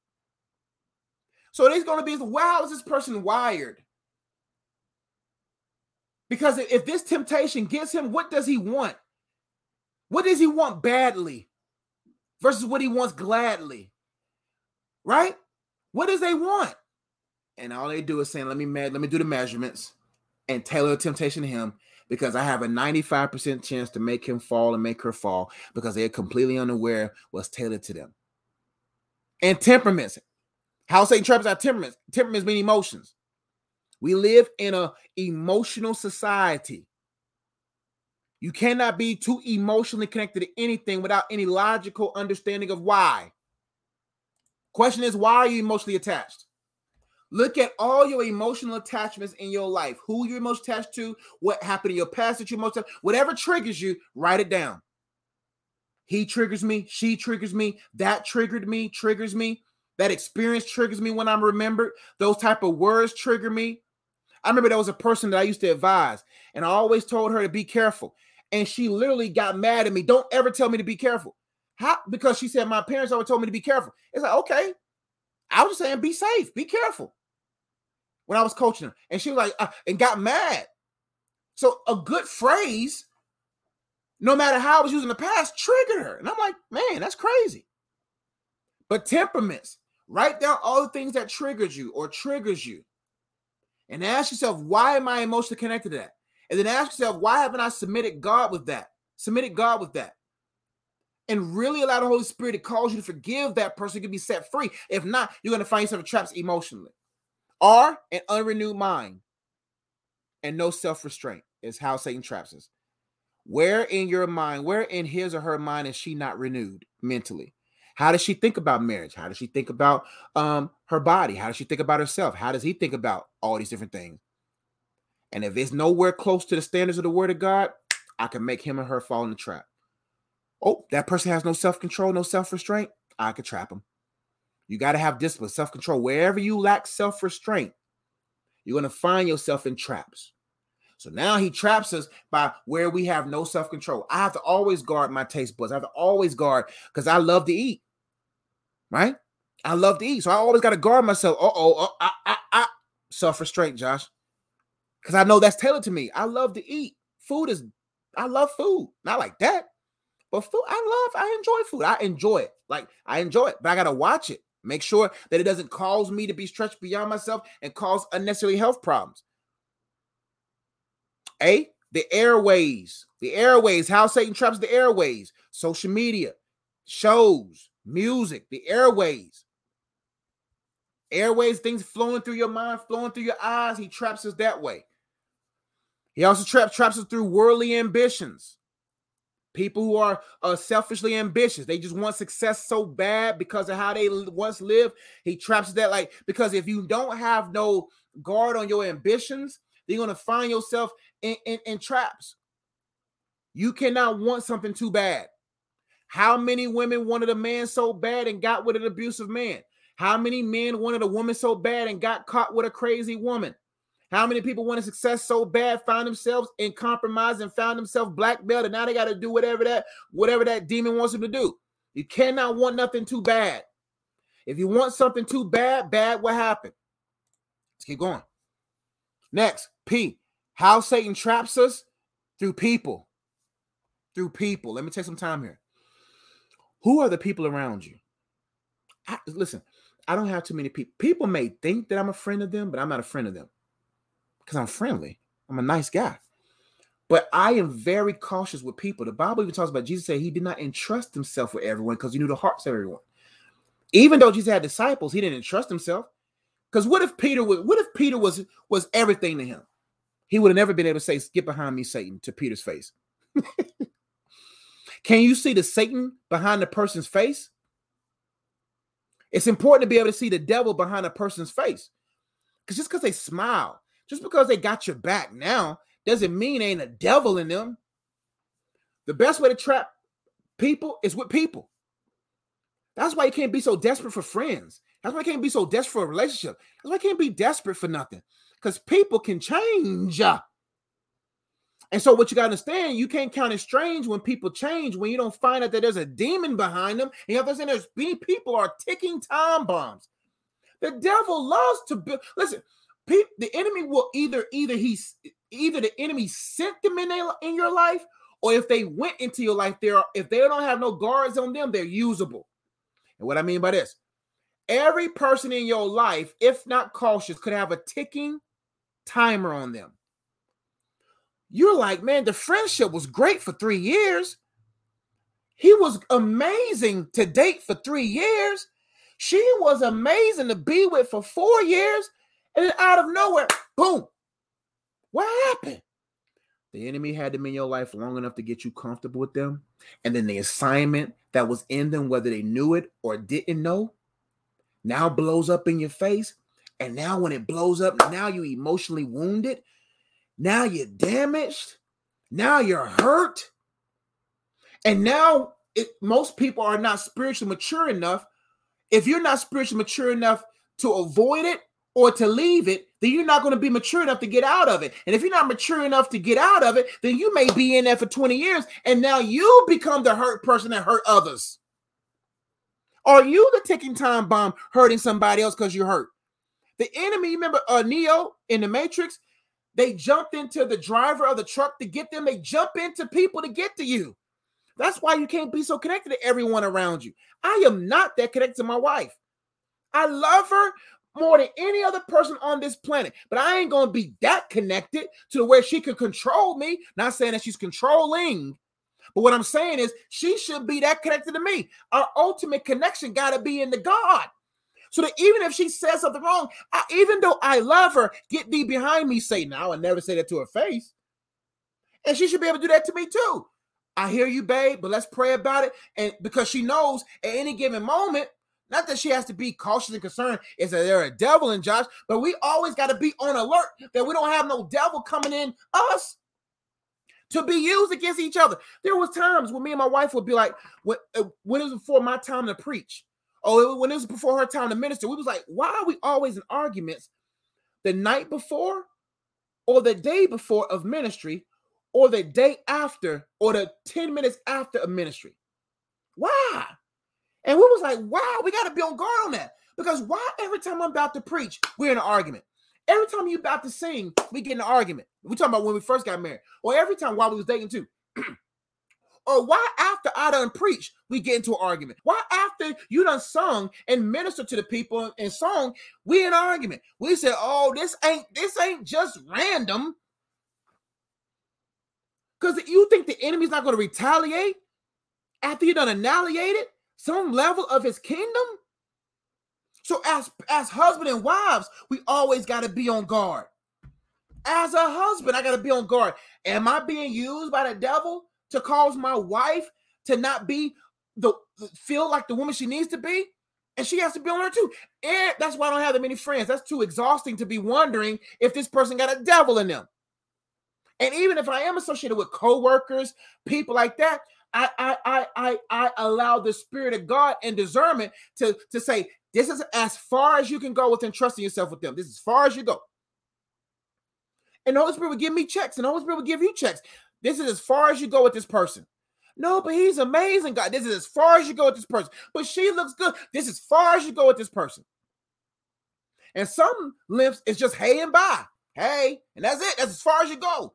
So there's going to be, wow, is this person wired? Because if this temptation gets him, what does he want? What does he want badly? Versus what he wants gladly, right? What does they want? And all they do is saying, let me let me do the measurements and tailor the temptation to him, because I have a ninety-five percent chance to make him fall and make her fall, because they're completely unaware what's tailored to them. And temperaments. How Satan traps our temperaments. Temperaments mean emotions. We live in an emotional society. You cannot be too emotionally connected to anything without any logical understanding of why. Question is, why are you emotionally attached? Look at all your emotional attachments in your life. Who you're most attached to, what happened in your past that you're most attached to, whatever triggers you, write it down. He triggers me, she triggers me, that triggered me, triggers me, that experience triggers me when I'm remembered, those type of words trigger me. I remember there was a person that I used to advise, and I always told her to be careful. And she literally got mad at me. Don't ever tell me to be careful. How? Because she said, my parents always told me to be careful. It's like, okay. I was just saying, be safe. Be careful. When I was coaching her. And she was like, uh, and got mad. So a good phrase, no matter how I was using the past, triggered her. And I'm like, man, that's crazy. But temperaments. Write down all the things that triggered you or triggers you. And ask yourself, why am I emotionally connected to that? And then ask yourself, why haven't I submitted God with that? Submitted God with that. And really allow the Holy Spirit to cause you to forgive that person, to be set free. If not, you're going to find yourself in traps emotionally. Or an unrenewed mind and no self-restraint is how Satan traps us. Where in your mind, where in his or her mind is she not renewed mentally? How does she think about marriage? How does she think about um, her body? How does she think about herself? How does he think about all these different things? And if it's nowhere close to the standards of the Word of God, I can make him and her fall in the trap. Oh, that person has no self-control, no self-restraint. I could trap him. You got to have discipline, self-control. Wherever you lack self-restraint, you're going to find yourself in traps. So now he traps us by where we have no self-control. I have to always guard my taste buds. I have to always guard because I love to eat, right? I love to eat. So I always got to guard myself. Uh-oh, uh, I, I, I. Self-restraint, Josh, because I know that's tailored to me. I love to eat. Food is, I love food. Not like that, but food, I love, I enjoy food. I enjoy it. Like, I enjoy it, but I got to watch it. Make sure that it doesn't cause me to be stretched beyond myself and cause unnecessary health problems. A, the airways, the airways, how Satan traps the airways, social media, shows, music, the airways, airways, things flowing through your mind, flowing through your eyes. He traps us that way. He also traps, traps us through worldly ambitions. People who are uh, selfishly ambitious. They just want success so bad because of how they once lived. He traps that, like, because if you don't have no guard on your ambitions, you're going to find yourself in, in, in traps. You cannot want something too bad. How many women wanted a man so bad and got with an abusive man? How many men wanted a woman so bad and got caught with a crazy woman? How many people wanted success so bad, found themselves in compromise and found themselves blackmailed, and now they got to do whatever that, whatever that demon wants them to do? You cannot want nothing too bad. If you want something too bad, bad will happen. Let's keep going. Next, P, how Satan traps us through people. Through people. Let me take some time here. Who are the people around you? I, listen, I don't have too many people. People may think that I'm a friend of them, but I'm not a friend of them because I'm friendly. I'm a nice guy. But I am very cautious with people. The Bible even talks about Jesus said he did not entrust himself with everyone because he knew the hearts of everyone. Even though Jesus had disciples, he didn't entrust himself. Because what if Peter was what if Peter was was everything to him? He would have never been able to say, "Get behind me, Satan," to Peter's face. Can you see the Satan behind the person's face? It's important to be able to see the devil behind a person's face. Because just because they smile, just because they got your back now, doesn't mean there ain't a devil in them. The best way to trap people is with people. That's why you can't be so desperate for friends. That's why I can't be so desperate for a relationship. That's why I can't be desperate for nothing. Because people can change. And so what you got to understand, you can't count it strange when people change, when you don't find out that there's a demon behind them. And you have to understand there's people are ticking time bombs. The devil loves to build. Listen, pe- the enemy will either, either he's either the enemy sent them in, their, in your life, or if they went into your life, they are, if they don't have no guards on them, they're usable. And what I mean by this, every person in your life, if not cautious, could have a ticking timer on them. You're like, man, the friendship was great for three years. He was amazing to date for three years. She was amazing to be with for four years. And then out of nowhere, boom. What happened? The enemy had them in your life long enough to get you comfortable with them. And then the assignment that was in them, whether they knew it or didn't know, now blows up in your face. And now when it blows up, now you're emotionally wounded. Now you're damaged. Now you're hurt. And now it, most people are not spiritually mature enough. If you're not spiritually mature enough to avoid it or to leave it, then you're not going to be mature enough to get out of it. And if you're not mature enough to get out of it, then you may be in there for twenty years. And now you become the hurt person that hurt others. Are you the ticking time bomb hurting somebody else because you're hurt? The enemy, remember uh, Neo in the Matrix? They jumped into the driver of the truck to get them. They jump into people to get to you. That's why you can't be so connected to everyone around you. I am not that connected to my wife. I love her more than any other person on this planet, but I ain't going to be that connected to where she could control me. Not saying that she's controlling, but what I'm saying is she should be that connected to me. Our ultimate connection got to be in the God. So that even if she says something wrong, I, even though I love her, get thee behind me, Satan. I would never say that to her face. And she should be able to do that to me too. I hear you, babe, but let's pray about it. And because she knows at any given moment, not that she has to be cautious and concerned, is that there a devil in Josh, but we always got to be on alert that we don't have no devil coming in us. to be used against each other. There was times when me and my wife would be like, when, when it was before my time to preach, or when it was before her time to minister, we was like, why are we always in arguments the night before or the day before of ministry or the day after or the ten minutes after of ministry? Why? And we was like, wow, we got to be on guard on that. Because why every time I'm about to preach, we're in an argument? Every time you're about to sing, we get in an argument. We're talking about when we first got married. Or every time while we was dating too. Or why after I done preached, we get into an argument? Why after you done sung and ministered to the people and song, we in an argument? We said, oh, this ain't, this ain't just random. Because you think the enemy's not going to retaliate after you done annihilated some level of his kingdom? So as, as husband and wives, we always got to be on guard. As a husband, I got to be on guard. Am I being used by the devil to cause my wife to not be the feel like the woman she needs to be? And she has to be on her too. And that's why I don't have that many friends. That's too exhausting to be wondering if this person got a devil in them. And even if I am associated with coworkers, people like that, I I I I, I allow the Spirit of God and discernment to, to say, this is as far as you can go with entrusting yourself with them. This is as far as you go. And the Holy Spirit would give me checks, and the Holy Spirit would give you checks. This is as far as you go with this person. No, but he's amazing, God. This is as far as you go with this person. But she looks good. This is as far as you go with this person. And some lips is just hey and bye. Hey, and that's it. That's as far as you go.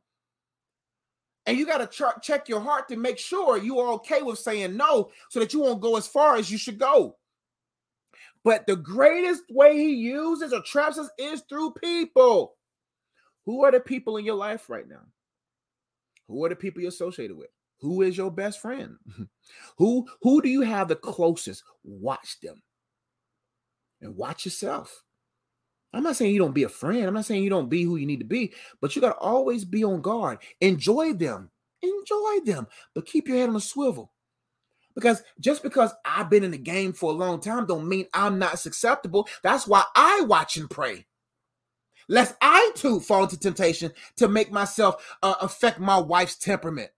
And you got to ch- check your heart to make sure you are okay with saying no so that you won't go as far as you should go. But the greatest way he uses or traps us is through people. Who are the people in your life right now? Who are the people you're associated with? Who is your best friend? who, who do you have the closest? Watch them. And watch yourself. I'm not saying you don't be a friend. I'm not saying you don't be who you need to be. But you got to always be on guard. Enjoy them. Enjoy them. But keep your head on a swivel. Because just because I've been in the game for a long time don't mean I'm not susceptible. That's why I watch and pray. Lest I too fall into temptation to make myself uh, affect my wife's temperament.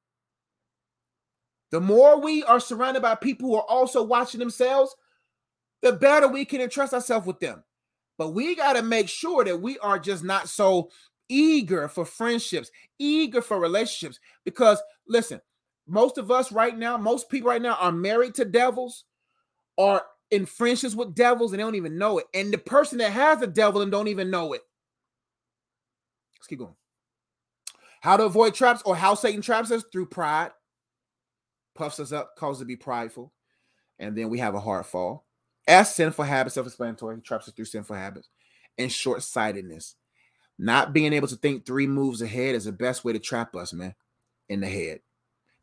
The more we are surrounded by people who are also watching themselves, the better we can entrust ourselves with them. But we got to make sure that we are just not so eager for friendships, eager for relationships. Because listen, most of us right now, most people right now are married to devils, are in friendships with devils, and they don't even know it. And the person that has the devil and don't even know it. Let's keep going. How to avoid traps or how Satan traps us through pride. Puffs us up, causes us to be prideful. And then we have a hard fall. As sinful habits, self-explanatory, he traps us through sinful habits. And short-sightedness. Not being able to think three moves ahead is the best way to trap us, man, in the head.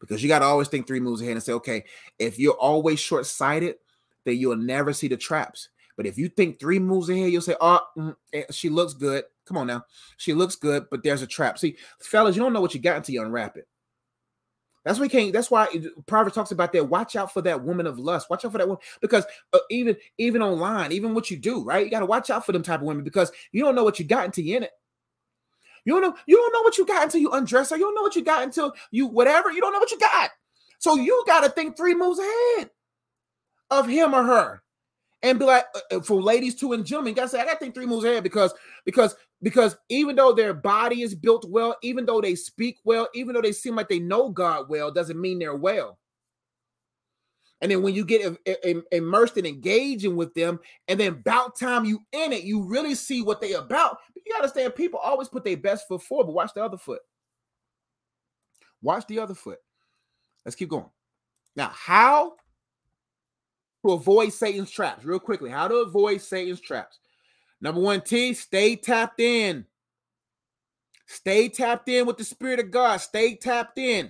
Because you got to always think three moves ahead and say, okay, if you're always short-sighted, then you'll never see the traps. But if you think three moves ahead, you'll say, oh, mm, she looks good. Come on now. She looks good, but there's a trap. See, fellas, you don't know what you got until you unwrap it. That's why, can't, that's why Proverbs talks about that. Watch out for that woman of lust. Watch out for that woman. Because uh, even, even online, even what you do, right? You got to watch out for them type of women because you don't know what you got until you're in it. You don't know, you don't know what you got until you undress her. You don't know what you got until you whatever. You don't know what you got. So you got to think three moves ahead of him or her. And be like, for ladies too and gentlemen, you gotta say, I gotta think three moves ahead because, because, because even though their body is built well, even though they speak well, even though they seem like they know God well, doesn't mean they're well. And then when you get immersed and engaging with them, and then about time you in it, you really see what they about. But you gotta understand, people always put their best foot forward, but watch the other foot. Watch the other foot. Let's keep going. Now, how to avoid Satan's traps. Real quickly, how to avoid Satan's traps. Number one, T, stay tapped in. Stay tapped in with the Spirit of God. Stay tapped in.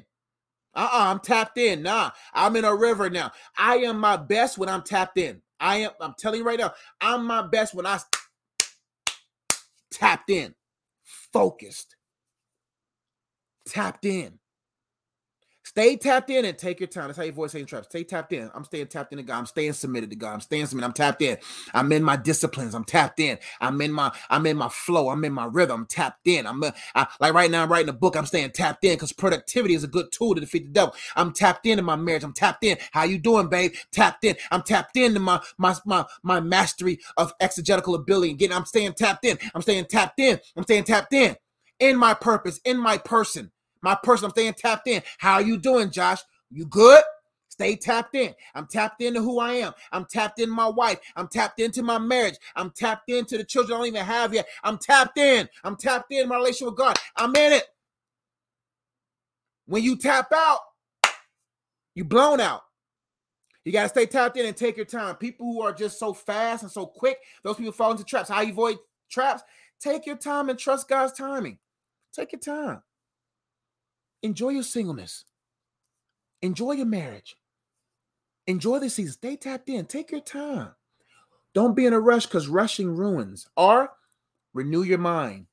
Uh-uh, I'm tapped in. Nah, I'm in a river now. I am my best when I'm tapped in. I am, I'm telling you right now, I'm my best when I tapped in, focused, tapped in. Stay tapped in and take your time. That's how you avoid Satan's traps. Stay tapped in. I'm staying tapped in to God. I'm staying submitted to God. I'm staying submitted. I'm tapped in. I'm in my disciplines. I'm tapped in. I'm in my, I'm in my flow. I'm in my rhythm. I'm tapped in. I'm I, like right now I'm writing a book. I'm staying tapped in because productivity is a good tool to defeat the devil. I'm tapped into my marriage. I'm tapped in. How you doing, babe? Tapped in. I'm tapped into my my my my mastery of exegetical ability. And getting, I'm staying tapped in. I'm staying tapped in. I'm staying tapped in. In my purpose, in my person. My person, I'm staying tapped in. How you doing, Josh? You good? Stay tapped in. I'm tapped into who I am. I'm tapped into my wife. I'm tapped into my marriage. I'm tapped into the children I don't even have yet. I'm tapped in. I'm tapped in my relationship with God. I'm in it. When you tap out, you blown out. You got to stay tapped in and take your time. People who are just so fast and so quick, those people fall into traps. How you avoid traps? Take your time and trust God's timing. Take your time. Enjoy your singleness. Enjoy your marriage. Enjoy the season. Stay tapped in. Take your time. Don't be in a rush because rushing ruins. Or renew your mind.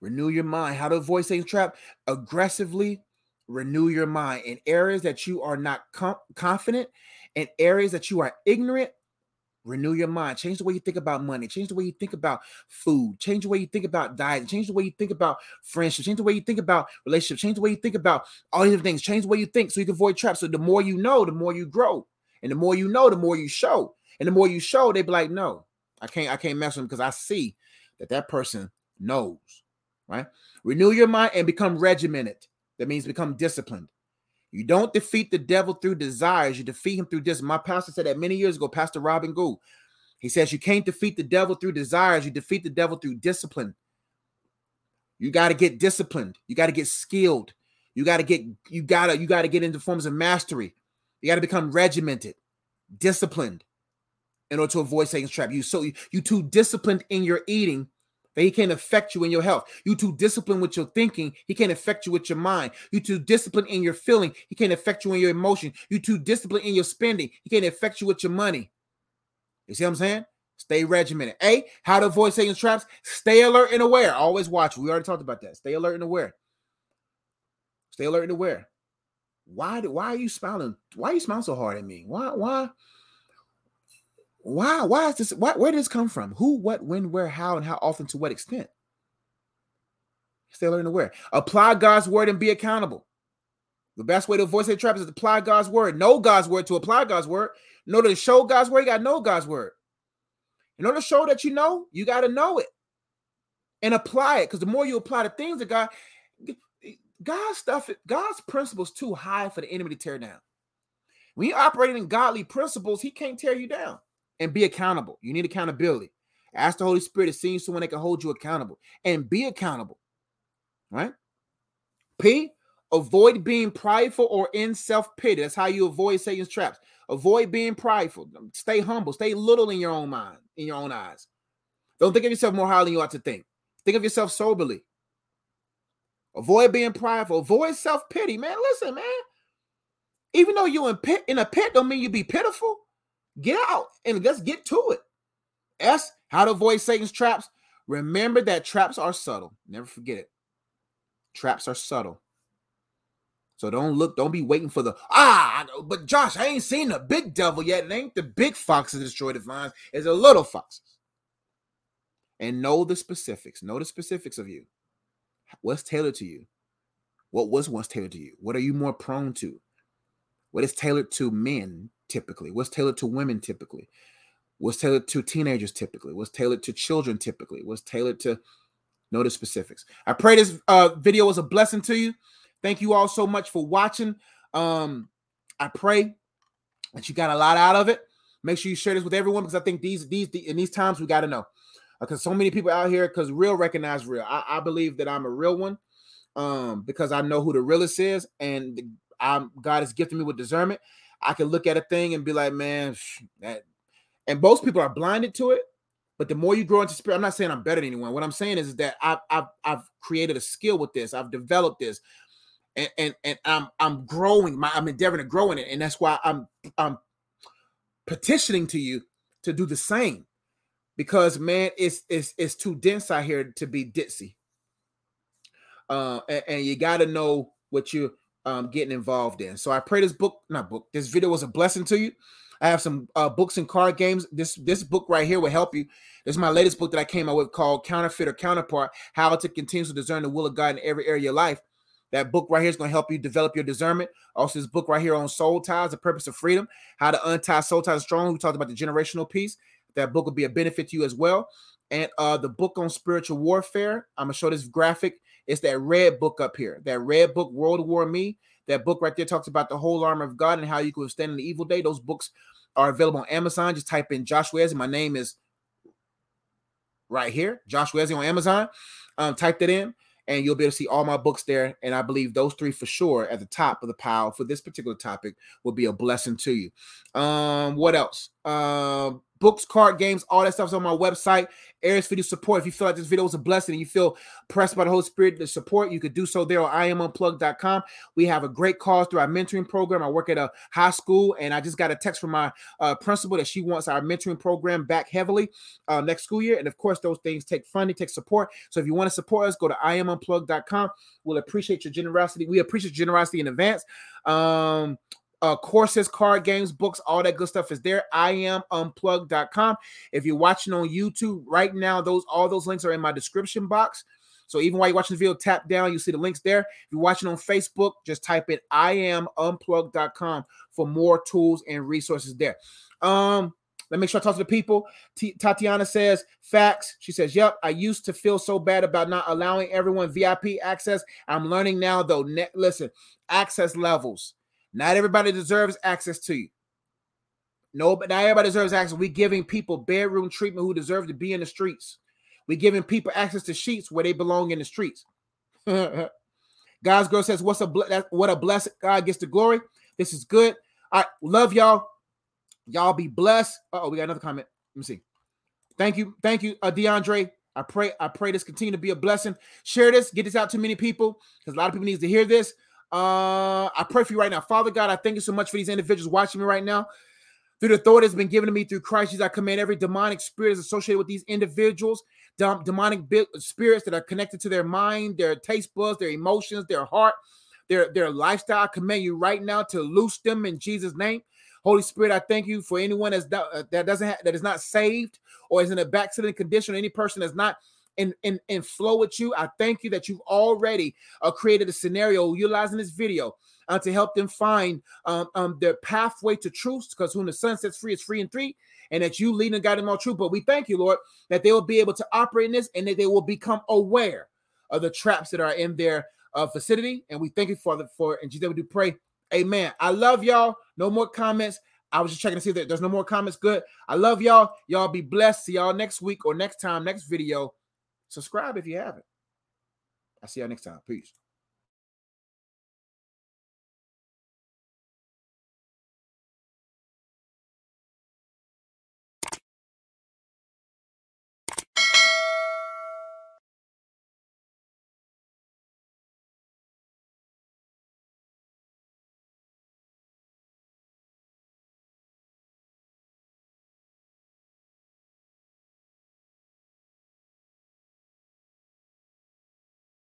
Renew your mind. How to avoid Satan's trap? Aggressively renew your mind in areas that you are not com- confident, in areas that you are ignorant. Renew your mind. Change the way you think about money. Change the way you think about food. Change the way you think about diet. Change the way you think about friendship. Change the way you think about relationships. Change the way you think about all these different things. Change the way you think so you can avoid traps. So the more you know, the more you grow. And the more you know, the more you show. And the more you show, they be like, no, I can't, I can't mess with them because I see that that person knows, right? Renew your mind and become regimented. That means become disciplined. You don't defeat the devil through desires. You defeat him through this. My pastor said that many years ago, Pastor Robin Goo. He says you can't defeat the devil through desires. You defeat the devil through discipline. You got to get disciplined. You got to get skilled. You got to get, you got to, you got to get into forms of mastery. You got to become regimented, disciplined in order to avoid Satan's trap. You so you, you too disciplined in your eating that he can't affect you in your health. You too disciplined with your thinking. He can't affect you with your mind. You too disciplined in your feeling. He can't affect you in your emotion. You too disciplined in your spending. He can't affect you with your money. You see what I'm saying? Stay regimented. A, how to avoid Satan's traps? Stay alert and aware. Always watch. We already talked about that. Stay alert and aware. Stay alert and aware. Why, do, why are you smiling? Why are you smiling so hard at me? Why, why? Why? Why is this? Why, where did this come from? Who, what, when, where, how, and how often, to what extent? Stay alert and aware. Apply God's word and be accountable. The best way to avoid Satan's trap is to apply God's word. Know God's word to apply God's word. In order to show God's word, you got to know God's word. In order to show that you know, you got to know it and apply it. Because the more you apply the things of God, God's stuff, God's principles too high for the enemy to tear down. When you're operating in godly principles, he can't tear you down. And be accountable. You need accountability. Ask the Holy Spirit to send you someone that can hold you accountable. And be accountable. Right? P, avoid being prideful or in self-pity. That's how you avoid Satan's traps. Avoid being prideful. Stay humble. Stay little in your own mind, in your own eyes. Don't think of yourself more highly than you ought to think. Think of yourself soberly. Avoid being prideful. Avoid self-pity, man. Listen, man. Even though you're in, pit, in a pit, don't mean you be pitiful. Get out and let's get to it. S, how to avoid Satan's traps. Remember that traps are subtle. Never forget it. Traps are subtle. So don't look, don't be waiting for the, ah, but Josh, I ain't seen the big devil yet. It ain't the big fox that destroyed the vines. It's the little foxes. And know the specifics. Know the specifics of you. What's tailored to you? What was once tailored to you? What are you more prone to? What is tailored to men? Typically, what's tailored to women typically, what's tailored to teenagers typically, what's tailored to children typically, what's tailored to know the specifics. I pray this uh, video was a blessing to you. Thank you all so much for watching. Um, I pray that you got a lot out of it. Make sure you share this with everyone because I think these these, these in these times we got to know because uh, so many people out here because real recognize real. I, I believe that I'm a real one um, because I know who the realest is and I'm, God has gifted me with discernment. I can look at a thing and be like, man, shh, that, and most people are blinded to it. But the more you grow into spirit, I'm not saying I'm better than anyone. What I'm saying is that I've I've, I've created a skill with this. I've developed this, and and, and I'm I'm growing. My I'm endeavoring to grow in it, and that's why I'm I'm petitioning to you to do the same, because man, it's it's it's too dense out here to be ditzy. Uh, and, and you got to know what you. um, getting involved in. So I pray this book, not book, this video was a blessing to you. I have some uh, books and card games. This this book right here will help you. This is my latest book that I came out with called Counterfeit or Counterpart, How to Continuously Discern the Will of God in Every Area of Your Life. That book right here is going to help you develop your discernment. Also, this book right here on soul ties, The Purpose of Freedom, How to Untie Soul Ties Strong. We talked about the generational piece. That book will be a benefit to you as well. And uh, the book on spiritual warfare, I'm going to show this graphic. It's that red book up here, that red book, World War Me. That book right there talks about the whole armor of God and how you can withstand in the evil day. Those books are available on Amazon. Just type in Joshua Eze. My name is right here, Joshua Eze on Amazon. Um, type that in, and you'll be able to see all my books there. And I believe those three for sure at the top of the pile for this particular topic will be a blessing to you. Um, what else? Um, books, card games, all that stuff is on my website. Areas for your support. If you feel like this video was a blessing and you feel pressed by the Holy Spirit to support, you could do so there on I am unplugged dot com. We have a great cause through our mentoring program. I work at a high school, and I just got a text from my uh, principal that she wants our mentoring program back heavily uh, next school year. And of course, those things take funding, take support. So if you want to support us, go to I am unplugged dot com. We'll appreciate your generosity. We appreciate your generosity in advance. Um, Uh, courses, card games, books, all that good stuff is there. I am unplugged dot com. If you're watching on YouTube right now, those all those links are in my description box. So even while you're watching the video, tap down, you see the links there. If you're watching on Facebook, just type in I am unplugged dot com for more tools and resources there. Um, let me make sure I talk to the people. T- Tatiana says, facts. She says, yep, I used to feel so bad about not allowing everyone V I P access. I'm learning now, though. Ne- listen, access levels. Not everybody deserves access to you. No, but not everybody deserves access. We're giving people bedroom treatment who deserve to be in the streets. We're giving people access to sheets where they belong in the streets. God's girl says, "What's a ble- what a blessing. God gets the glory. This is good. I right, love y'all. Y'all be blessed." Uh-oh, we got another comment. Let me see. Thank you. Thank you, uh, DeAndre. I pray, I pray this continue to be a blessing. Share this. Get this out to many people because a lot of people need to hear this. Uh, I pray for you right now. Father God, I thank you so much for these individuals watching me right now. Through the authority that's been given to me through Christ Jesus, I command every demonic spirit associated with these individuals, dem- demonic bi- spirits that are connected to their mind, their taste buds, their emotions, their heart, their, their lifestyle. I command you right now to loose them in Jesus' name. Holy Spirit, I thank you for anyone that's do- that doesn't ha- that is not saved or is in a backslidden condition, or any person that's not And, and, and flow with you. I thank you that you've already uh, created a scenario utilizing this video uh, to help them find um, um, their pathway to truth, because whom the sun sets free is free and free, and that you lead and guide them all true. But we thank you, Lord, that they will be able to operate in this and that they will become aware of the traps that are in their uh, vicinity. And we thank you, Father, for it. In Jesus' name we do pray. Amen. I love y'all. No more comments. I was just checking to see that there's no more comments. Good. I love y'all. Y'all be blessed. See y'all next week or next time, next video. Subscribe if you haven't. I'll see y'all next time. Peace.